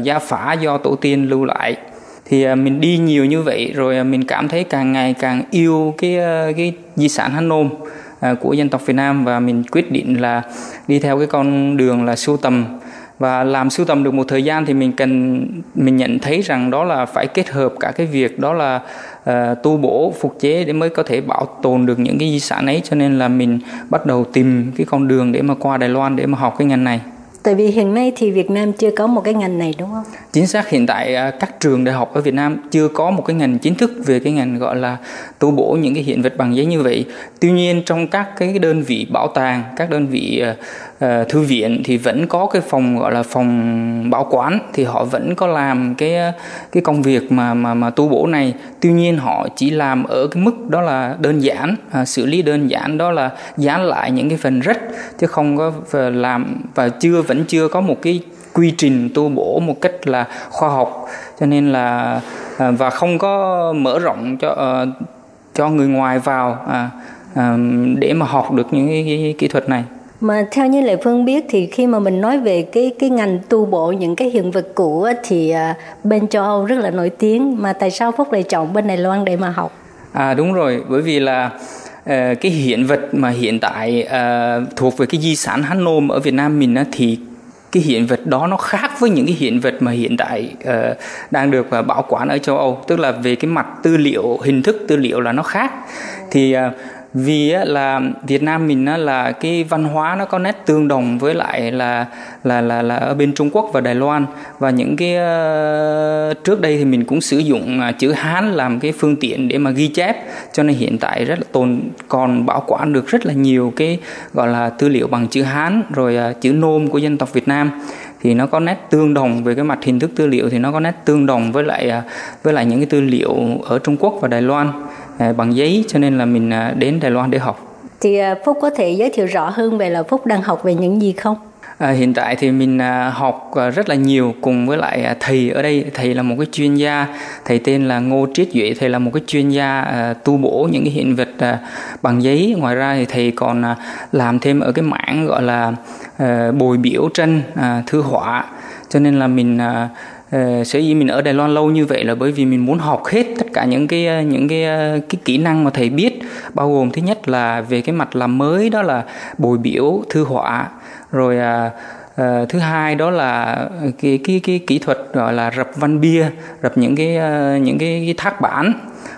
gia phả do tổ tiên lưu lại. Thì mình đi nhiều như vậy rồi mình cảm thấy càng ngày càng yêu cái cái di sản Hán Nôm của dân tộc Việt Nam, và mình quyết định là đi theo cái con đường là sưu tầm. Và làm sưu tầm được một thời gian thì mình cần mình nhận thấy rằng đó là phải kết hợp cả cái việc đó là uh, tu bổ, phục chế để mới có thể bảo tồn được những cái di sản ấy, cho nên là mình bắt đầu tìm cái con đường để mà qua Đài Loan để mà học cái ngành này. Tại vì hiện nay thì Việt Nam chưa có một cái ngành này đúng không? Chính xác, hiện tại các trường đại học ở Việt Nam chưa có một cái ngành chính thức về cái ngành gọi là tu bổ những cái hiện vật bằng giấy như vậy. Tuy nhiên trong các cái đơn vị bảo tàng, các đơn vị uh, thư viện thì vẫn có cái phòng gọi là phòng bảo quản, thì họ vẫn có làm cái cái công việc mà mà mà tu bổ này. Tuy nhiên họ chỉ làm ở cái mức đó là đơn giản, uh, xử lý đơn giản, đó là dán lại những cái phần rách, chứ không có làm và chưa vẫn chưa có một cái quy trình tu bổ một cách là khoa học, cho nên là và không có mở rộng cho cho người ngoài vào à, à, để mà học được những cái, cái kỹ thuật này. Mà theo như Lệ Phương biết thì khi mà mình nói về cái cái ngành tu bổ những cái hiện vật cũ thì bên châu Âu rất là nổi tiếng, mà tại sao Phúc lại chọn bên Đài Loan để mà học? À đúng rồi, bởi vì là cái hiện vật mà hiện tại uh, thuộc về cái di sản Hán Nôm ở Việt Nam mình á, thì cái hiện vật đó nó khác với những cái hiện vật mà hiện tại uh, đang được uh, bảo quản ở châu Âu. Tức là về cái mặt tư liệu, hình thức tư liệu là nó khác. Thì uh, vì là Việt Nam mình là cái văn hóa nó có nét tương đồng với lại là là là là ở bên Trung Quốc và Đài Loan, và những cái trước đây thì mình cũng sử dụng chữ Hán làm cái phương tiện để mà ghi chép, cho nên hiện tại rất là tồn còn bảo quản được rất là nhiều cái gọi là tư liệu bằng chữ Hán rồi chữ Nôm của dân tộc Việt Nam. Thì nó có nét tương đồng về cái mặt hình thức tư liệu, thì nó có nét tương đồng với lại với lại những cái tư liệu ở Trung Quốc và Đài Loan bằng giấy, cho nên là mình đến Đài Loan để học. Thì Phúc có thể giới thiệu rõ hơn về là Phúc đang học về những gì không? À, hiện tại thì mình học rất là nhiều cùng với lại thầy ở đây. Thầy là một cái chuyên gia, thầy tên là Ngô Triết Duệ. Thầy là một cái chuyên gia tu bổ những cái hiện vật bằng giấy. Ngoài ra thì thầy còn làm thêm ở cái mảng gọi là bồi biểu tranh, thư họa. Cho nên là mình sở dĩ mình ở Đài Loan lâu như vậy là bởi vì mình muốn học hết tất cả những cái những cái cái kỹ năng mà thầy biết, bao gồm thứ nhất là về cái mặt làm mới, đó là bồi biểu, thư họa, rồi à, à, thứ hai đó là cái cái cái kỹ thuật gọi là rập văn bia, rập những cái những cái, cái thác bản.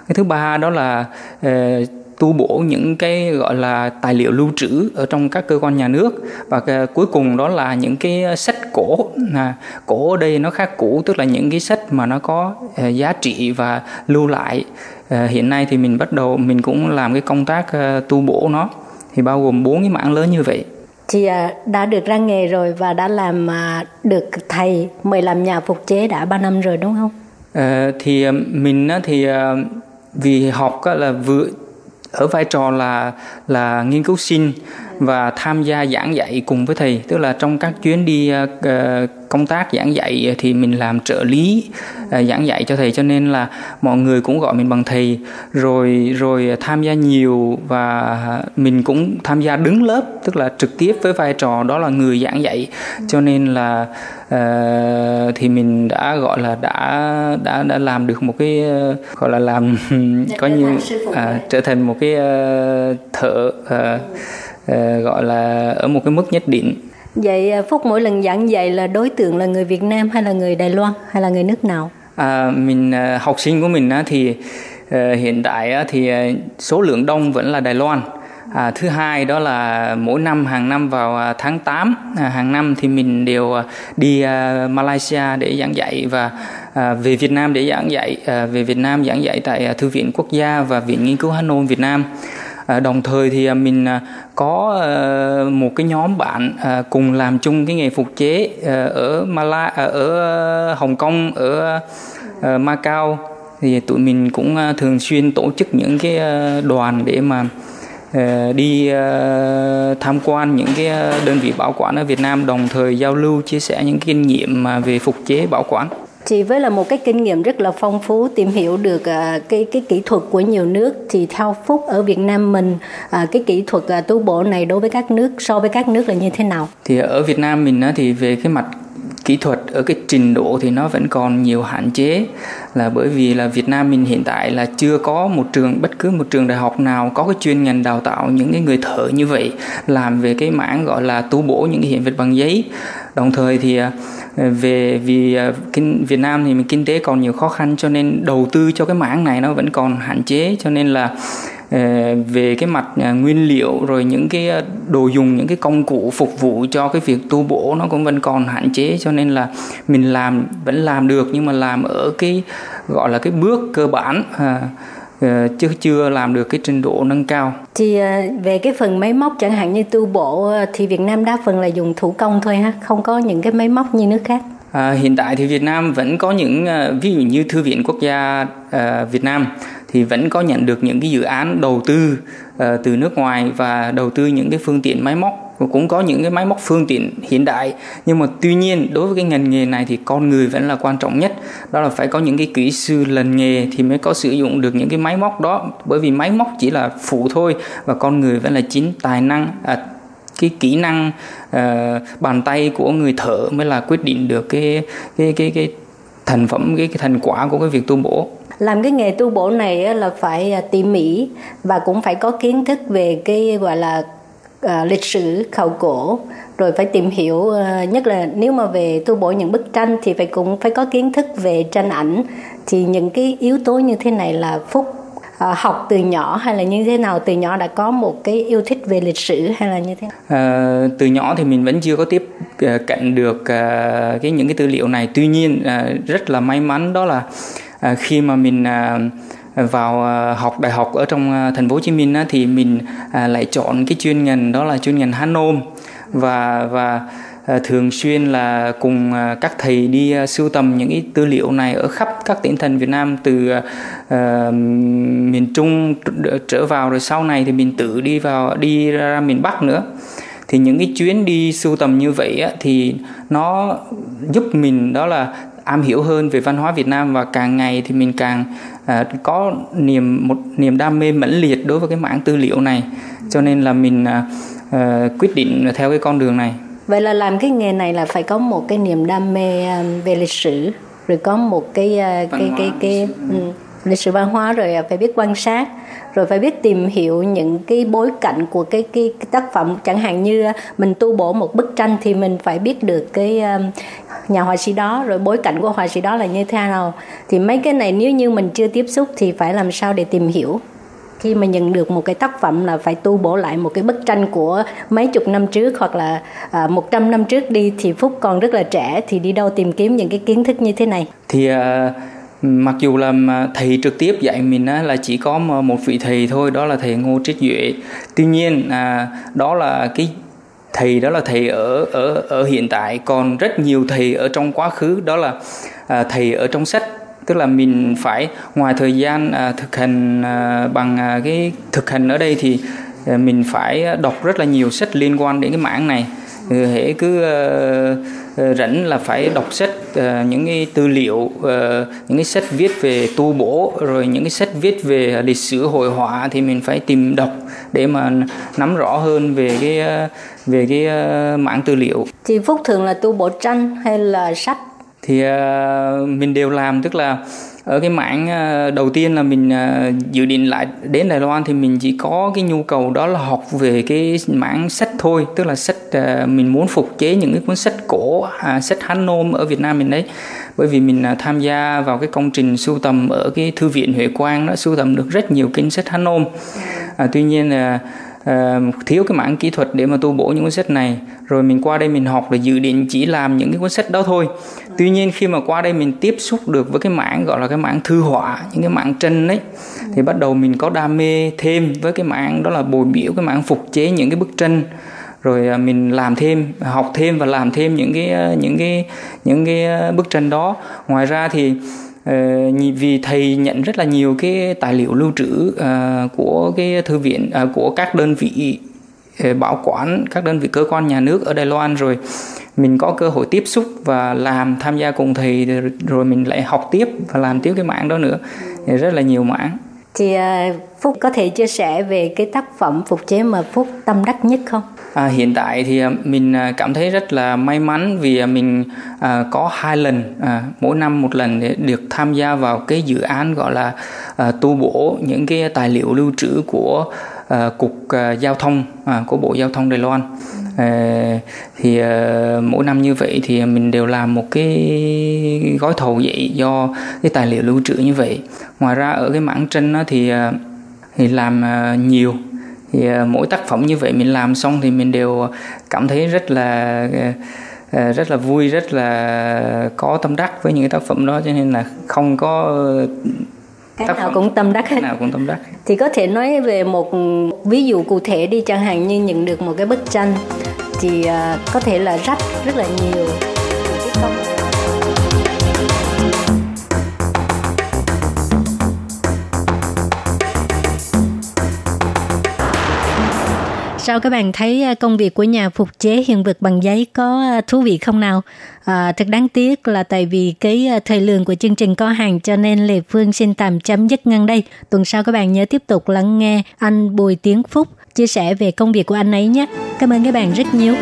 Cái thứ ba đó là à, tu bổ những cái gọi là tài liệu lưu trữ ở trong các cơ quan nhà nước, và cái, cuối cùng đó là những cái sách cổ. À, cổ ở đây nó khá cũ, tức là những cái sách mà nó có à, giá trị và lưu lại. À, hiện nay thì mình bắt đầu mình cũng làm cái công tác à, tu bổ nó, thì bao gồm bốn cái mảng lớn như vậy. Chị đã được ra nghề rồi và đã làm được thầy mời làm nhà phục chế đã ba năm rồi đúng không? À, thì mình thì vì học là vừa ở vai trò là là nghiên cứu sinh và tham gia giảng dạy cùng với thầy, tức là trong các chuyến đi công tác giảng dạy thì mình làm trợ lý giảng dạy cho thầy, cho nên là mọi người cũng gọi mình bằng thầy, rồi rồi tham gia nhiều, và mình cũng tham gia đứng lớp, tức là trực tiếp với vai trò đó là người giảng dạy, cho nên là uh, thì mình đã gọi là đã đã đã làm được một cái uh, gọi là làm có như uh, trở thành một cái uh, thợ uh, uh, gọi là ở một cái mức nhất định. Vậy Phúc mỗi lần giảng dạy là đối tượng là người Việt Nam hay là người Đài Loan hay là người nước nào? À, mình học sinh của mình thì hiện tại thì số lượng đông vẫn là Đài Loan. À, thứ hai đó là mỗi năm hàng năm vào tháng tám hàng năm thì mình đều đi Malaysia để giảng dạy và về Việt Nam để giảng dạy, về Việt Nam giảng dạy tại Thư viện Quốc gia và Viện Nghiên cứu Hanoi Việt Nam. Đồng thời thì mình có một cái nhóm bạn cùng làm chung cái nghề phục chế ở Mala, ở Hồng Kông, ở Macau, thì tụi mình cũng thường xuyên tổ chức những cái đoàn để mà đi tham quan những cái đơn vị bảo quản ở Việt Nam, đồng thời giao lưu chia sẻ những kinh nghiệm về phục chế bảo quản. Chị với là một cái kinh nghiệm rất là phong phú, tìm hiểu được cái cái kỹ thuật của nhiều nước, thì theo Phúc ở Việt Nam mình cái kỹ thuật tu bổ này đối với các nước so với các nước là như thế nào? Thì ở Việt Nam mình thì về cái mặt kỹ thuật ở cái trình độ thì nó vẫn còn nhiều hạn chế, là bởi vì là Việt Nam mình hiện tại là chưa có một trường, bất cứ một trường đại học nào có cái chuyên ngành đào tạo những cái người thợ như vậy, làm về cái mảng gọi là tu bổ những cái hiện vật bằng giấy. Đồng thời thì về vì Việt Nam thì mình kinh tế còn nhiều khó khăn, cho nên đầu tư cho cái mảng này nó vẫn còn hạn chế, cho nên là về cái mặt nguyên liệu rồi những cái đồ dùng, những cái công cụ phục vụ cho cái việc tu bổ nó cũng vẫn còn hạn chế, cho nên là mình làm vẫn làm được nhưng mà làm ở cái gọi là cái bước cơ bản, à, chứ chưa làm được cái trình độ nâng cao. Thì về cái phần máy móc chẳng hạn như tu bổ thì Việt Nam đa phần là dùng thủ công thôi ha, không có những cái máy móc như nước khác. À, hiện tại thì Việt Nam vẫn có những, ví dụ như Thư viện Quốc gia à, Việt Nam thì vẫn có nhận được những cái dự án đầu tư uh, từ nước ngoài và đầu tư những cái phương tiện máy móc, cũng có những cái máy móc phương tiện hiện đại, nhưng mà tuy nhiên đối với cái ngành nghề này thì con người vẫn là quan trọng nhất, đó là phải có những cái kỹ sư lành nghề thì mới có sử dụng được những cái máy móc đó, bởi vì máy móc chỉ là phụ thôi và con người vẫn là chính, tài năng à, cái kỹ năng uh, bàn tay của người thợ mới là quyết định được cái cái cái cái thành phẩm, cái, cái thành quả của cái việc tu bổ. Làm cái nghề tu bổ này là phải tỉ mỉ và cũng phải có kiến thức về cái gọi là à, lịch sử khảo cổ, rồi phải tìm hiểu, nhất là nếu mà về tu bổ những bức tranh thì phải cũng phải có kiến thức về tranh ảnh, thì những cái yếu tố như thế này là Phúc học từ nhỏ hay là như thế nào? Từ nhỏ đã có một cái yêu thích về lịch sử hay là như thế nào? À, từ nhỏ thì mình vẫn chưa có tiếp cận được cái những cái tư liệu này. Tuy nhiên rất là may mắn đó là khi mà mình vào học đại học ở trong thành phố Hồ Chí Minh á, thì mình lại chọn cái chuyên ngành đó là chuyên ngành Hán Nôm, và và thường xuyên là cùng các thầy đi sưu tầm những cái tư liệu này ở khắp các tỉnh thành Việt Nam, từ uh, miền Trung trở vào, rồi sau này thì mình tự đi vào đi ra miền Bắc nữa. Thì những cái chuyến đi sưu tầm như vậy á, thì nó giúp mình đó là am hiểu hơn về văn hóa Việt Nam, và càng ngày thì mình càng uh, có niềm một niềm đam mê mãnh liệt đối với cái mảng tư liệu này, cho nên là mình uh, uh, quyết định theo cái con đường này. Vậy là làm cái nghề này là phải có một cái niềm đam mê về lịch sử, rồi có một cái cái cái cái, cái ừ, lịch sử văn hóa, rồi phải biết quan sát, rồi phải biết tìm hiểu những cái bối cảnh của cái, cái cái tác phẩm. Chẳng hạn như mình tu bổ một bức tranh thì mình phải biết được cái nhà họa sĩ đó, rồi bối cảnh của họa sĩ đó là như thế nào. Thì mấy cái này nếu như mình chưa tiếp xúc thì phải làm sao để tìm hiểu? Khi mà nhận được một cái tác phẩm là phải tu bổ lại một cái bức tranh của mấy chục năm trước hoặc là một trăm năm trước đi, thì Phúc còn rất là trẻ, thì đi đâu tìm kiếm những cái kiến thức như thế này? Thì uh, mặc dù là thầy trực tiếp dạy mình á, là chỉ có một vị thầy thôi, đó là thầy Ngô Triết Duệ. Tuy nhiên uh, đó là cái thầy đó là thầy ở ở ở hiện tại, còn rất nhiều thầy ở trong quá khứ đó là uh, thầy ở trong sách. Tức là mình phải ngoài thời gian à, thực hành à, bằng à, cái thực hành ở đây thì à, mình phải đọc rất là nhiều sách liên quan đến cái mảng này. Ừ, hễ cứ à, à, rảnh là phải đọc sách, à, những cái tư liệu, à, những cái sách viết về tu bổ, rồi những cái sách viết về lịch sử hội họa thì mình phải tìm đọc để mà nắm rõ hơn về cái về cái mảng tư liệu. Thì Phúc thường là tu bổ tranh hay là sách? Thì uh, mình đều làm, tức là ở cái mảng uh, đầu tiên là mình uh, dự định lại đến Đài Loan thì mình chỉ có cái nhu cầu đó là học về cái mảng sách thôi, tức là sách uh, mình muốn phục chế những cái cuốn sách cổ, uh, sách Hán Nôm ở Việt Nam mình đấy. Bởi vì mình uh, tham gia vào cái công trình sưu tầm ở cái Thư viện Huệ Quang đó, sưu tầm được rất nhiều kinh sách Hán Nôm. Uh, tuy nhiên là uh, Uh, thiếu cái mảng kỹ thuật để mà tu bổ những cuốn sách này, rồi mình qua đây mình học là dự định chỉ làm những cái cuốn sách đó thôi. Tuy nhiên khi mà qua đây mình tiếp xúc được với cái mảng gọi là cái mảng thư họa, những cái mảng tranh ấy, thì bắt đầu mình có đam mê thêm với cái mảng đó là bồi biễu, cái mảng phục chế những cái bức tranh, rồi mình làm thêm, học thêm và làm thêm những cái những cái những cái bức tranh đó. Ngoài ra thì Uh, vì thầy nhận rất là nhiều cái tài liệu lưu trữ uh, của cái thư viện, uh, của các đơn vị uh, bảo quản, các đơn vị cơ quan nhà nước ở Đài Loan, rồi mình có cơ hội tiếp xúc và làm, tham gia cùng thầy, rồi, rồi mình lại học tiếp và làm tiếp cái mảng đó nữa, thì rất là nhiều mảng. Thì uh, Phúc có thể chia sẻ về cái tác phẩm phục chế mà Phúc tâm đắc nhất không? À, hiện tại thì mình cảm thấy rất là may mắn vì mình à, có hai lần, à, mỗi năm một lần để được tham gia vào cái dự án gọi là à, tu bổ những cái tài liệu lưu trữ của à, Cục à, Giao thông, à, của Bộ Giao thông Đài Loan. À, thì à, mỗi năm như vậy thì mình đều làm một cái gói thầu vậy do cái tài liệu lưu trữ như vậy. Ngoài ra ở cái mảng tranh đó thì, à, thì làm à, nhiều. Thì mỗi tác phẩm như vậy mình làm xong thì mình đều cảm thấy rất là rất là vui, rất là có tâm đắc với những cái tác phẩm đó, cho nên là không có cái nào cũng tâm đắc hết. Nào cũng tâm đắc. Thì có thể nói về một ví dụ cụ thể đi, chẳng hạn như nhận được một cái bức tranh thì có thể là rách rất là nhiều. Sao các bạn thấy công việc của nhà phục chế hiện vật bằng giấy có thú vị không nào? À, thật đáng tiếc là tại vì cái thời lượng của chương trình có hạn, cho nên Lê Phương xin tạm chấm dứt ngăn đây. Tuần sau các bạn nhớ tiếp tục lắng nghe anh Bùi Tiến Phúc chia sẻ về công việc của anh ấy nhé. Cảm ơn các bạn rất nhiều.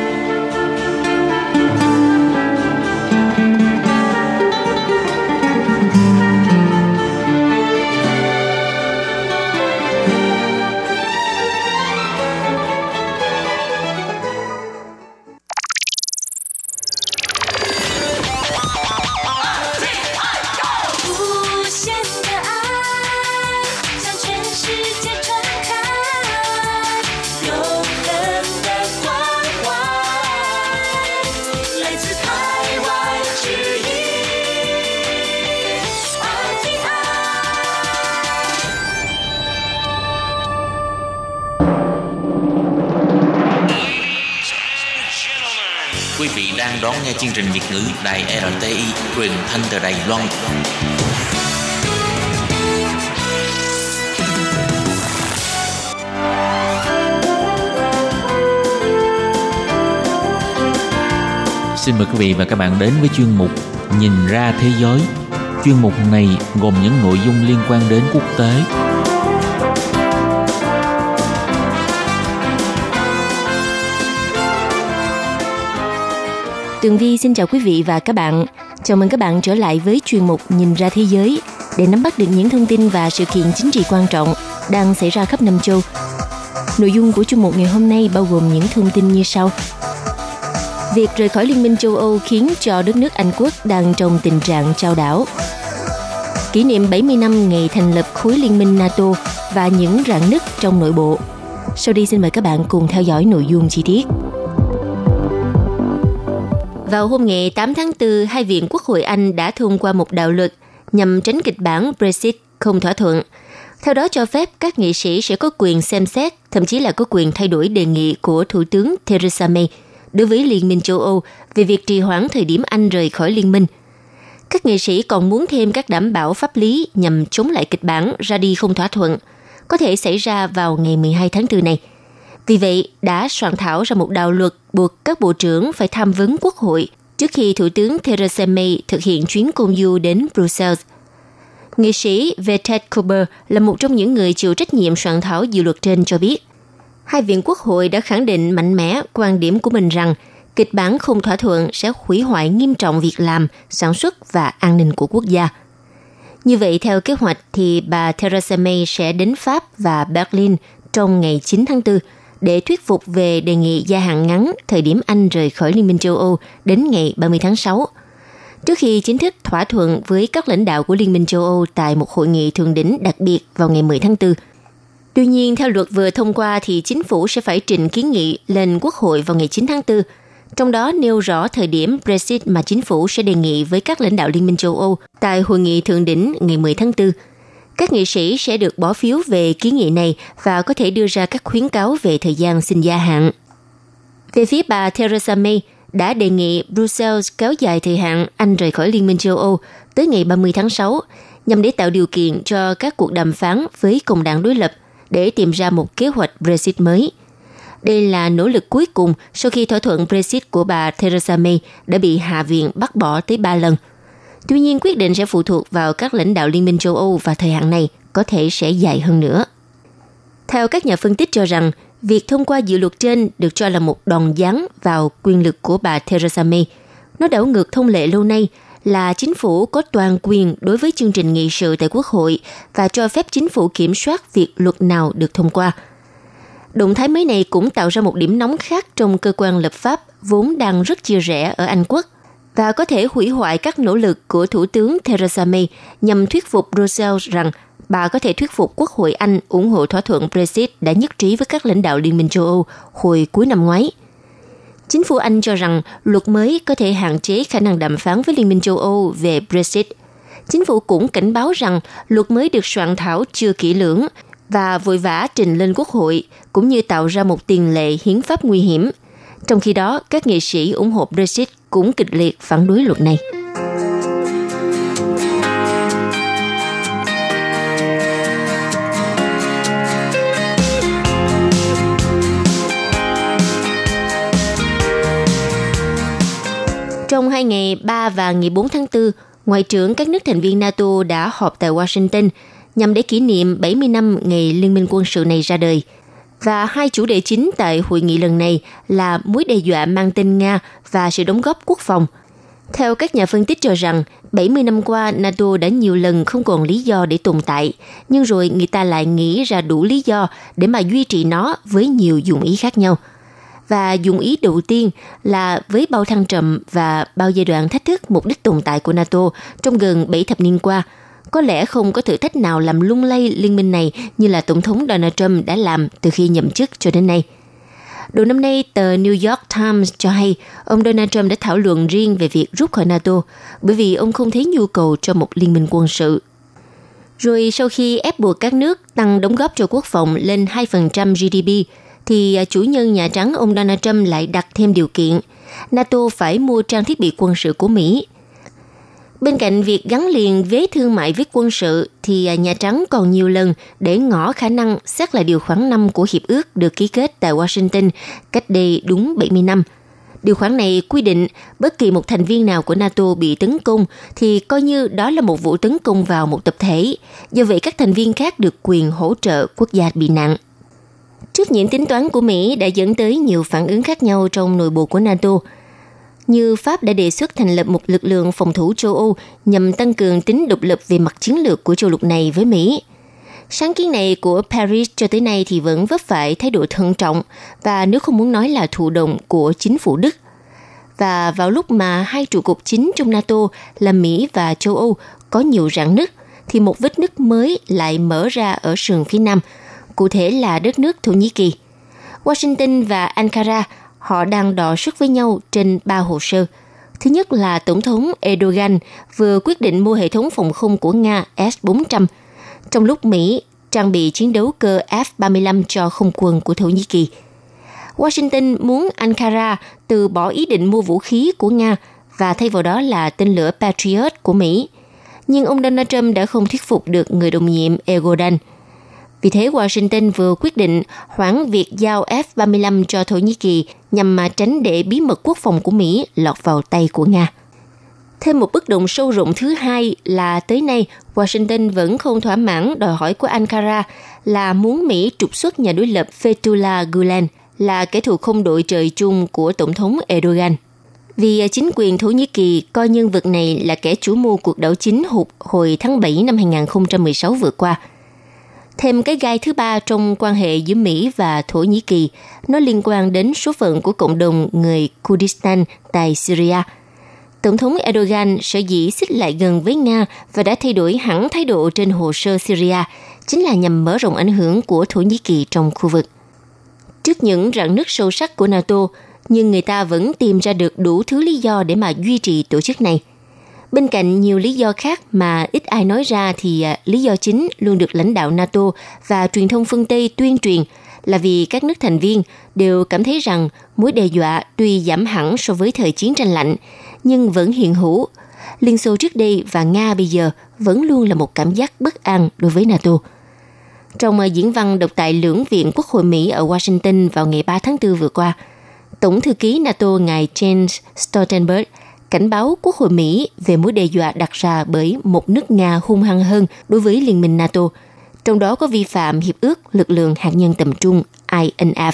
Quý vị đang đón nghe chương trình Việt ngữ Đài rờ tê i truyền thanh từ Đài Loan. Xin mời quý vị và các bạn đến với chuyên mục Nhìn ra thế giới. Chuyên mục này gồm những nội dung liên quan đến quốc tế. Tường Vi xin chào quý vị và các bạn. Chào mừng các bạn trở lại với chuyên mục Nhìn ra thế giới để nắm bắt được những thông tin và sự kiện chính trị quan trọng đang xảy ra khắp năm châu. Nội dung của chuyên mục ngày hôm nay bao gồm những thông tin như sau. Việc rời khỏi Liên minh châu Âu khiến cho đất nước Anh Quốc đang trong tình trạng chao đảo. Kỷ niệm bảy mươi năm ngày thành lập khối liên minh NATO và những rạn nứt trong nội bộ. Sau đây xin mời các bạn cùng theo dõi nội dung chi tiết. Vào hôm ngày tám tháng tư, hai viện Quốc hội Anh đã thông qua một đạo luật nhằm tránh kịch bản Brexit không thỏa thuận. Theo đó cho phép các nghị sĩ sẽ có quyền xem xét, thậm chí là có quyền thay đổi đề nghị của Thủ tướng Theresa May đối với Liên minh châu Âu về việc trì hoãn thời điểm Anh rời khỏi Liên minh. Các nghị sĩ còn muốn thêm các đảm bảo pháp lý nhằm chống lại kịch bản ra đi không thỏa thuận, có thể xảy ra vào ngày mười hai tháng tư này. Vì vậy, đã soạn thảo ra một đạo luật buộc các bộ trưởng phải tham vấn Quốc hội trước khi Thủ tướng Theresa May thực hiện chuyến công du đến Brussels. Nghị sĩ Vettel Cooper là một trong những người chịu trách nhiệm soạn thảo dự luật trên cho biết, hai viện Quốc hội đã khẳng định mạnh mẽ quan điểm của mình rằng kịch bản không thỏa thuận sẽ hủy hoại nghiêm trọng việc làm, sản xuất và an ninh của quốc gia. Như vậy, theo kế hoạch thì bà Theresa May sẽ đến Pháp và Berlin trong ngày chín tháng tư, để thuyết phục về đề nghị gia hạn ngắn thời điểm Anh rời khỏi Liên minh châu Âu đến ngày ba mươi tháng sáu, trước khi chính thức thỏa thuận với các lãnh đạo của Liên minh châu Âu tại một hội nghị thượng đỉnh đặc biệt vào ngày mười tháng tư. Tuy nhiên, theo luật vừa thông qua thì chính phủ sẽ phải trình kiến nghị lên Quốc hội vào ngày chín tháng tư, trong đó nêu rõ thời điểm Brexit mà chính phủ sẽ đề nghị với các lãnh đạo Liên minh châu Âu tại hội nghị thượng đỉnh ngày mười tháng tư. Các nghị sĩ sẽ được bỏ phiếu về kiến nghị này và có thể đưa ra các khuyến cáo về thời gian xin gia hạn. Về phía bà Theresa May đã đề nghị Brussels kéo dài thời hạn Anh rời khỏi Liên minh châu Âu tới ngày ba mươi tháng sáu nhằm để tạo điều kiện cho các cuộc đàm phán với công đảng đối lập để tìm ra một kế hoạch Brexit mới. Đây là nỗ lực cuối cùng sau khi thỏa thuận Brexit của bà Theresa May đã bị Hạ viện bác bỏ tới ba lần. Tuy nhiên, quyết định sẽ phụ thuộc vào các lãnh đạo Liên minh châu Âu và thời hạn này có thể sẽ dài hơn nữa. Theo các nhà phân tích cho rằng, việc thông qua dự luật trên được cho là một đòn giáng vào quyền lực của bà Theresa May. Nó đảo ngược thông lệ lâu nay là chính phủ có toàn quyền đối với chương trình nghị sự tại Quốc hội và cho phép chính phủ kiểm soát việc luật nào được thông qua. Động thái mới này cũng tạo ra một điểm nóng khác trong cơ quan lập pháp vốn đang rất chia rẽ ở Anh Quốc, và có thể hủy hoại các nỗ lực của Thủ tướng Theresa May nhằm thuyết phục Brussels rằng bà có thể thuyết phục Quốc hội Anh ủng hộ thỏa thuận Brexit đã nhất trí với các lãnh đạo Liên minh châu Âu hồi cuối năm ngoái. Chính phủ Anh cho rằng luật mới có thể hạn chế khả năng đàm phán với Liên minh châu Âu về Brexit. Chính phủ cũng cảnh báo rằng luật mới được soạn thảo chưa kỹ lưỡng và vội vã trình lên Quốc hội, cũng như tạo ra một tiền lệ hiến pháp nguy hiểm. Trong khi đó, các nghị sĩ ủng hộ Brexit cũng kịch liệt phản đối luật này. Trong hai ngày ba và ngày bốn tháng tư, Ngoại trưởng các nước thành viên NATO đã họp tại Washington nhằm để kỷ niệm bảy mươi năm ngày Liên minh quân sự này ra đời. Và hai chủ đề chính tại hội nghị lần này là mối đe dọa mang tên Nga và sự đóng góp quốc phòng. Theo các nhà phân tích cho rằng, bảy mươi năm qua NATO đã nhiều lần không còn lý do để tồn tại, nhưng rồi người ta lại nghĩ ra đủ lý do để mà duy trì nó với nhiều dụng ý khác nhau. Và dụng ý đầu tiên là với bao thăng trầm và bao giai đoạn thách thức mục đích tồn tại của NATO trong gần bảy thập niên qua, có lẽ không có thử thách nào làm lung lay liên minh này như là Tổng thống Donald Trump đã làm từ khi nhậm chức cho đến nay. Đầu năm nay, tờ New York Times cho hay ông Donald Trump đã thảo luận riêng về việc rút khỏi NATO bởi vì ông không thấy nhu cầu cho một liên minh quân sự. Rồi sau khi ép buộc các nước tăng đóng góp cho quốc phòng lên hai phần trăm giê đê pê, thì chủ nhân Nhà Trắng ông Donald Trump lại đặt thêm điều kiện NATO phải mua trang thiết bị quân sự của Mỹ. Bên cạnh việc gắn liền vế thương mại với quân sự, thì Nhà Trắng còn nhiều lần để ngỏ khả năng xét lại điều khoản năm của Hiệp ước được ký kết tại Washington cách đây đúng bảy mươi năm. Điều khoản này quy định bất kỳ một thành viên nào của NATO bị tấn công thì coi như đó là một vụ tấn công vào một tập thể. Do vậy, các thành viên khác được quyền hỗ trợ quốc gia bị nạn. Trước những tính toán của Mỹ đã dẫn tới nhiều phản ứng khác nhau trong nội bộ của NATO, như Pháp đã đề xuất thành lập một lực lượng phòng thủ châu Âu nhằm tăng cường tính độc lập về mặt chiến lược của châu lục này với Mỹ. Sáng kiến này của Paris cho tới nay thì vẫn vấp phải thái độ thận trọng và nếu không muốn nói là thụ động của chính phủ Đức. Và vào lúc mà hai trụ cột chính trong NATO là Mỹ và châu Âu có nhiều rạn nứt, thì một vết nứt mới lại mở ra ở sườn phía Nam, cụ thể là đất nước Thổ Nhĩ Kỳ. Washington và Ankara, họ đang đọ sức với nhau trên ba hồ sơ. Thứ nhất là Tổng thống Erdogan vừa quyết định mua hệ thống phòng không của Nga S bốn trăm, trong lúc Mỹ trang bị chiến đấu cơ F ba mươi lăm cho không quân của Thổ Nhĩ Kỳ. Washington muốn Ankara từ bỏ ý định mua vũ khí của Nga và thay vào đó là tên lửa Patriot của Mỹ. Nhưng ông Donald Trump đã không thuyết phục được người đồng nhiệm Erdogan. Vì thế, Washington vừa quyết định hoãn việc giao F ba mươi lăm cho Thổ Nhĩ Kỳ nhằm mà tránh để bí mật quốc phòng của Mỹ lọt vào tay của Nga. Thêm một bất đồng sâu rộng thứ hai là tới nay, Washington vẫn không thỏa mãn đòi hỏi của Ankara là muốn Mỹ trục xuất nhà đối lập Fethullah Gulen, là kẻ thù không đội trời chung của Tổng thống Erdogan. Vì chính quyền Thổ Nhĩ Kỳ coi nhân vật này là kẻ chủ mưu cuộc đảo chính hụt hồi tháng bảy năm hai nghìn không trăm mười sáu vừa qua. Thêm cái gai thứ ba trong quan hệ giữa Mỹ và Thổ Nhĩ Kỳ, nó liên quan đến số phận của cộng đồng người Kurdistan tại Syria. Tổng thống Erdogan sở dĩ xích lại gần với Nga và đã thay đổi hẳn thái độ trên hồ sơ Syria, chính là nhằm mở rộng ảnh hưởng của Thổ Nhĩ Kỳ trong khu vực. Trước những rạn nứt sâu sắc của NATO, nhưng người ta vẫn tìm ra được đủ thứ lý do để mà duy trì tổ chức này. Bên cạnh nhiều lý do khác mà ít ai nói ra thì lý do chính luôn được lãnh đạo NATO và truyền thông phương Tây tuyên truyền là vì các nước thành viên đều cảm thấy rằng mối đe dọa tuy giảm hẳn so với thời chiến tranh lạnh, nhưng vẫn hiện hữu. Liên Xô trước đây và Nga bây giờ vẫn luôn là một cảm giác bất an đối với NATO. Trong diễn văn đọc tại Lưỡng viện Quốc hội Mỹ ở Washington vào ngày ba tháng tư vừa qua, Tổng thư ký NATO ngài James Stoltenberg cảnh báo Quốc hội Mỹ về mối đe dọa đặt ra bởi một nước Nga hung hăng hơn đối với Liên minh NATO, trong đó có vi phạm Hiệp ước Lực lượng Hạt nhân Tầm trung I N F.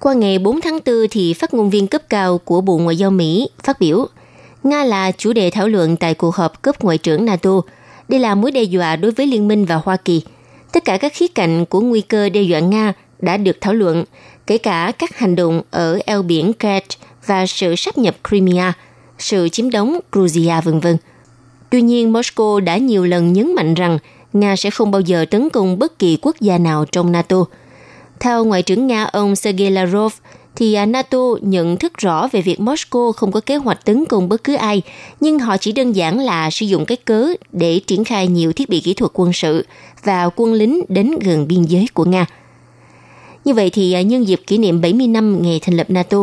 Qua ngày bốn tháng tư, thì phát ngôn viên cấp cao của Bộ Ngoại giao Mỹ phát biểu, Nga là chủ đề thảo luận tại cuộc họp cấp Ngoại trưởng NATO. Đây là mối đe dọa đối với Liên minh và Hoa Kỳ. Tất cả các khía cạnh của nguy cơ đe dọa Nga đã được thảo luận, kể cả các hành động ở eo biển Kerch và sự sáp nhập Crimea, sự chiếm đóng Georgia, vân vân. Tuy nhiên, Moscow đã nhiều lần nhấn mạnh rằng Nga sẽ không bao giờ tấn công bất kỳ quốc gia nào trong NATO. Theo Ngoại trưởng Nga ông Sergei Lavrov, thì NATO nhận thức rõ về việc Moscow không có kế hoạch tấn công bất cứ ai, nhưng họ chỉ đơn giản là sử dụng cái cớ để triển khai nhiều thiết bị kỹ thuật quân sự và quân lính đến gần biên giới của Nga. Như vậy thì nhân dịp kỷ niệm bảy mươi năm ngày thành lập NATO,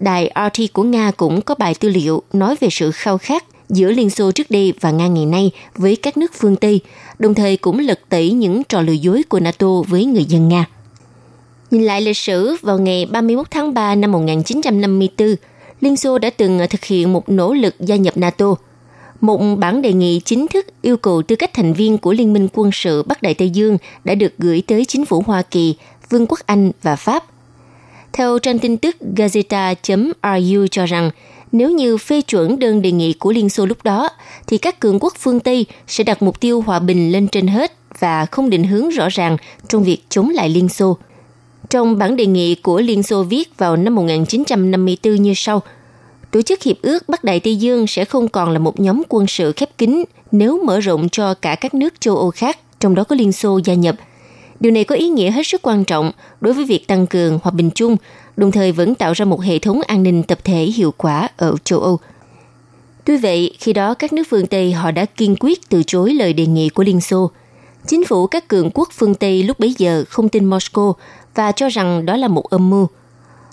đài R T I của Nga cũng có bài tư liệu nói về sự khao khát giữa Liên Xô trước đây và Nga ngày nay với các nước phương Tây, đồng thời cũng lật tẩy những trò lừa dối của NATO với người dân Nga. Nhìn lại lịch sử, vào ngày ba mươi mốt tháng ba năm một nghìn chín trăm năm mươi tư, Liên Xô đã từng thực hiện một nỗ lực gia nhập NATO. Một bản đề nghị chính thức yêu cầu tư cách thành viên của Liên minh quân sự Bắc Đại Tây Dương đã được gửi tới chính phủ Hoa Kỳ, Vương quốc Anh và Pháp. Theo trang tin tức Gazeta chấm R U cho rằng, nếu như phê chuẩn đơn đề nghị của Liên Xô lúc đó, thì các cường quốc phương Tây sẽ đặt mục tiêu hòa bình lên trên hết và không định hướng rõ ràng trong việc chống lại Liên Xô. Trong bản đề nghị của Liên Xô viết vào năm một nghìn chín trăm năm mươi tư như sau, Tổ chức Hiệp ước Bắc Đại Tây Dương sẽ không còn là một nhóm quân sự khép kín nếu mở rộng cho cả các nước châu Âu khác, trong đó có Liên Xô gia nhập. Điều này có ý nghĩa hết sức quan trọng đối với việc tăng cường hòa bình chung, đồng thời vẫn tạo ra một hệ thống an ninh tập thể hiệu quả ở châu Âu. Tuy vậy, khi đó các nước phương Tây họ đã kiên quyết từ chối lời đề nghị của Liên Xô. Chính phủ các cường quốc phương Tây lúc bấy giờ không tin Moscow và cho rằng đó là một âm mưu.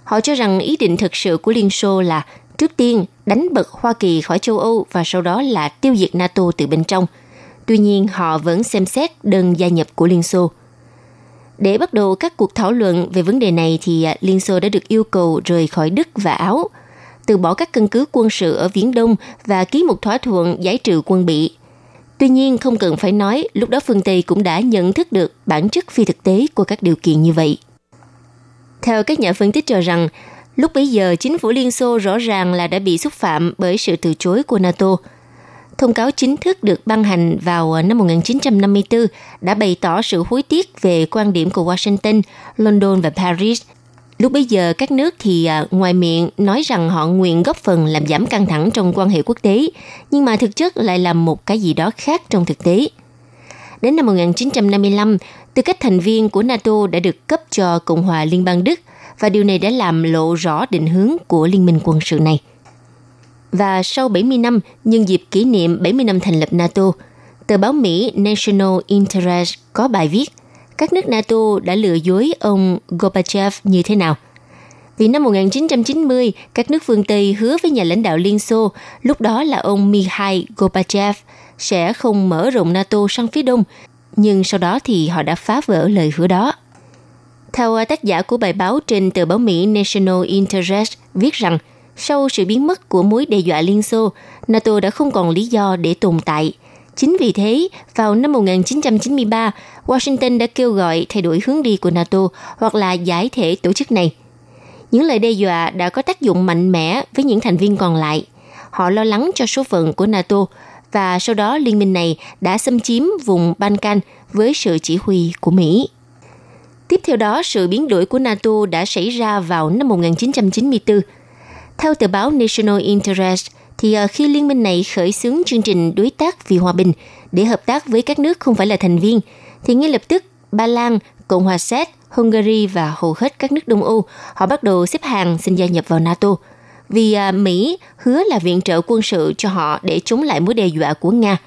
Họ cho rằng ý định thực sự của Liên Xô là trước tiên đánh bật Hoa Kỳ khỏi châu Âu và sau đó là tiêu diệt NATO từ bên trong. Tuy nhiên, họ vẫn xem xét đơn gia nhập của Liên Xô. Để bắt đầu các cuộc thảo luận về vấn đề này thì Liên Xô đã được yêu cầu rời khỏi Đức và Áo, từ bỏ các căn cứ quân sự ở Viễn Đông và ký một thỏa thuận giải trừ quân bị. Tuy nhiên, không cần phải nói, lúc đó phương Tây cũng đã nhận thức được bản chất phi thực tế của các điều kiện như vậy. Theo các nhà phân tích cho rằng, lúc bấy giờ chính phủ Liên Xô rõ ràng là đã bị xúc phạm bởi sự từ chối của NATO. Thông cáo chính thức được ban hành vào năm một nghìn chín trăm năm mươi tư đã bày tỏ sự hối tiếc về quan điểm của Washington, London và Paris. Lúc bấy giờ các nước thì ngoài miệng nói rằng họ nguyện góp phần làm giảm căng thẳng trong quan hệ quốc tế, nhưng mà thực chất lại làm một cái gì đó khác trong thực tế. Đến năm một nghìn chín trăm năm mươi lăm, tư cách thành viên của NATO đã được cấp cho Cộng hòa Liên bang Đức và điều này đã làm lộ rõ định hướng của liên minh quân sự này. Và sau bảy mươi năm, nhân dịp kỷ niệm bảy mươi năm thành lập NATO, tờ báo Mỹ National Interest có bài viết các nước NATO đã lừa dối ông Gorbachev như thế nào. Vì năm một nghìn chín trăm chín mươi, các nước phương Tây hứa với nhà lãnh đạo Liên Xô, lúc đó là ông Mikhail Gorbachev, sẽ không mở rộng NATO sang phía đông, nhưng sau đó thì họ đã phá vỡ lời hứa đó. Theo tác giả của bài báo trên tờ báo Mỹ National Interest viết rằng, sau sự biến mất của mối đe dọa Liên Xô, NATO đã không còn lý do để tồn tại. Chính vì thế, vào năm một nghìn chín trăm chín mươi ba, Washington đã kêu gọi thay đổi hướng đi của NATO hoặc là giải thể tổ chức này. Những lời đe dọa đã có tác dụng mạnh mẽ với những thành viên còn lại. Họ lo lắng cho số phận của NATO và sau đó liên minh này đã xâm chiếm vùng Balkan với sự chỉ huy của Mỹ. Tiếp theo đó, sự biến đổi của NATO đã xảy ra vào năm một nghìn chín trăm chín mươi tư. Theo tờ báo National Interest, thì khi liên minh này khởi xướng chương trình đối tác vì hòa bình để hợp tác với các nước không phải là thành viên, thì ngay lập tức Ba Lan, Cộng hòa Séc, Hungary và hầu hết các nước Đông Âu họ bắt đầu xếp hàng xin gia nhập vào NATO, vì Mỹ hứa là viện trợ quân sự cho họ để chống lại mối đe dọa của Nga.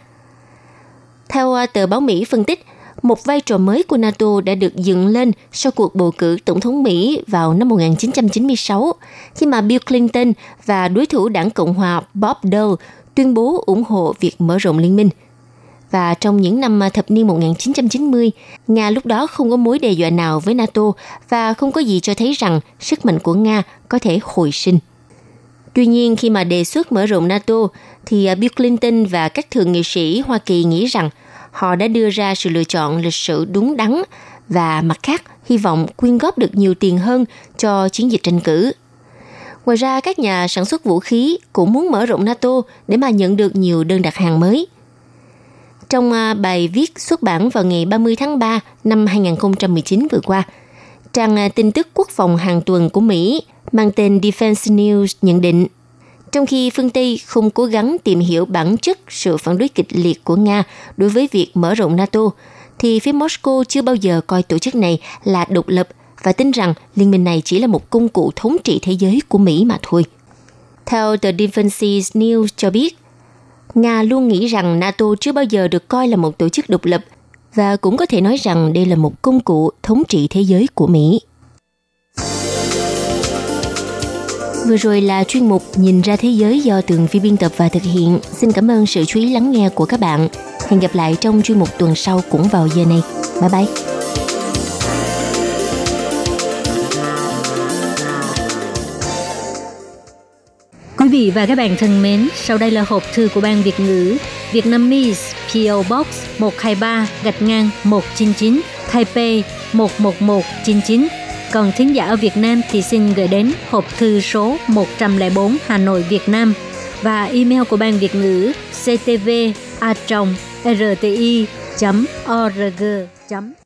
Theo tờ báo Mỹ phân tích, một vai trò mới của NATO đã được dựng lên sau cuộc bầu cử tổng thống Mỹ vào năm một nghìn chín trăm chín mươi sáu, khi mà Bill Clinton và đối thủ đảng Cộng hòa Bob Dole tuyên bố ủng hộ việc mở rộng liên minh. Và trong những năm thập niên một nghìn chín trăm chín mươi, Nga lúc đó không có mối đe dọa nào với NATO và không có gì cho thấy rằng sức mạnh của Nga có thể hồi sinh. Tuy nhiên, khi mà đề xuất mở rộng NATO, thì Bill Clinton và các thượng nghị sĩ Hoa Kỳ nghĩ rằng họ đã đưa ra sự lựa chọn lịch sử đúng đắn và mặt khác hy vọng quyên góp được nhiều tiền hơn cho chiến dịch tranh cử. Ngoài ra, các nhà sản xuất vũ khí cũng muốn mở rộng NATO để mà nhận được nhiều đơn đặt hàng mới. Trong bài viết xuất bản vào ngày ba mươi tháng ba năm hai nghìn không trăm mười chín vừa qua, trang tin tức quốc phòng hàng tuần của Mỹ mang tên Defense News nhận định, trong khi phương Tây không cố gắng tìm hiểu bản chất sự phản đối kịch liệt của Nga đối với việc mở rộng NATO, thì phía Moscow chưa bao giờ coi tổ chức này là độc lập và tin rằng liên minh này chỉ là một công cụ thống trị thế giới của Mỹ mà thôi. Theo The Defense News cho biết, Nga luôn nghĩ rằng NATO chưa bao giờ được coi là một tổ chức độc lập và cũng có thể nói rằng đây là một công cụ thống trị thế giới của Mỹ. Vừa rồi là chuyên mục Nhìn ra thế giới do Tường Vi biên tập và thực hiện. Xin cảm ơn sự chú ý lắng nghe của các bạn. Hẹn gặp lại trong chuyên mục tuần sau cũng vào giờ này. Bye bye! Quý vị và các bạn thân mến, sau đây là hộp thư của Ban Việt ngữ Vietnamese pê ô Box một hai ba gạch ngang một chín chín Taipei một một một chín chín. Còn thính giả ở Việt Nam thì xin gửi đến hộp thư số một không bốn Hà Nội, Việt Nam và email của Ban Việt ngữ c t v a r t i chấm o r g.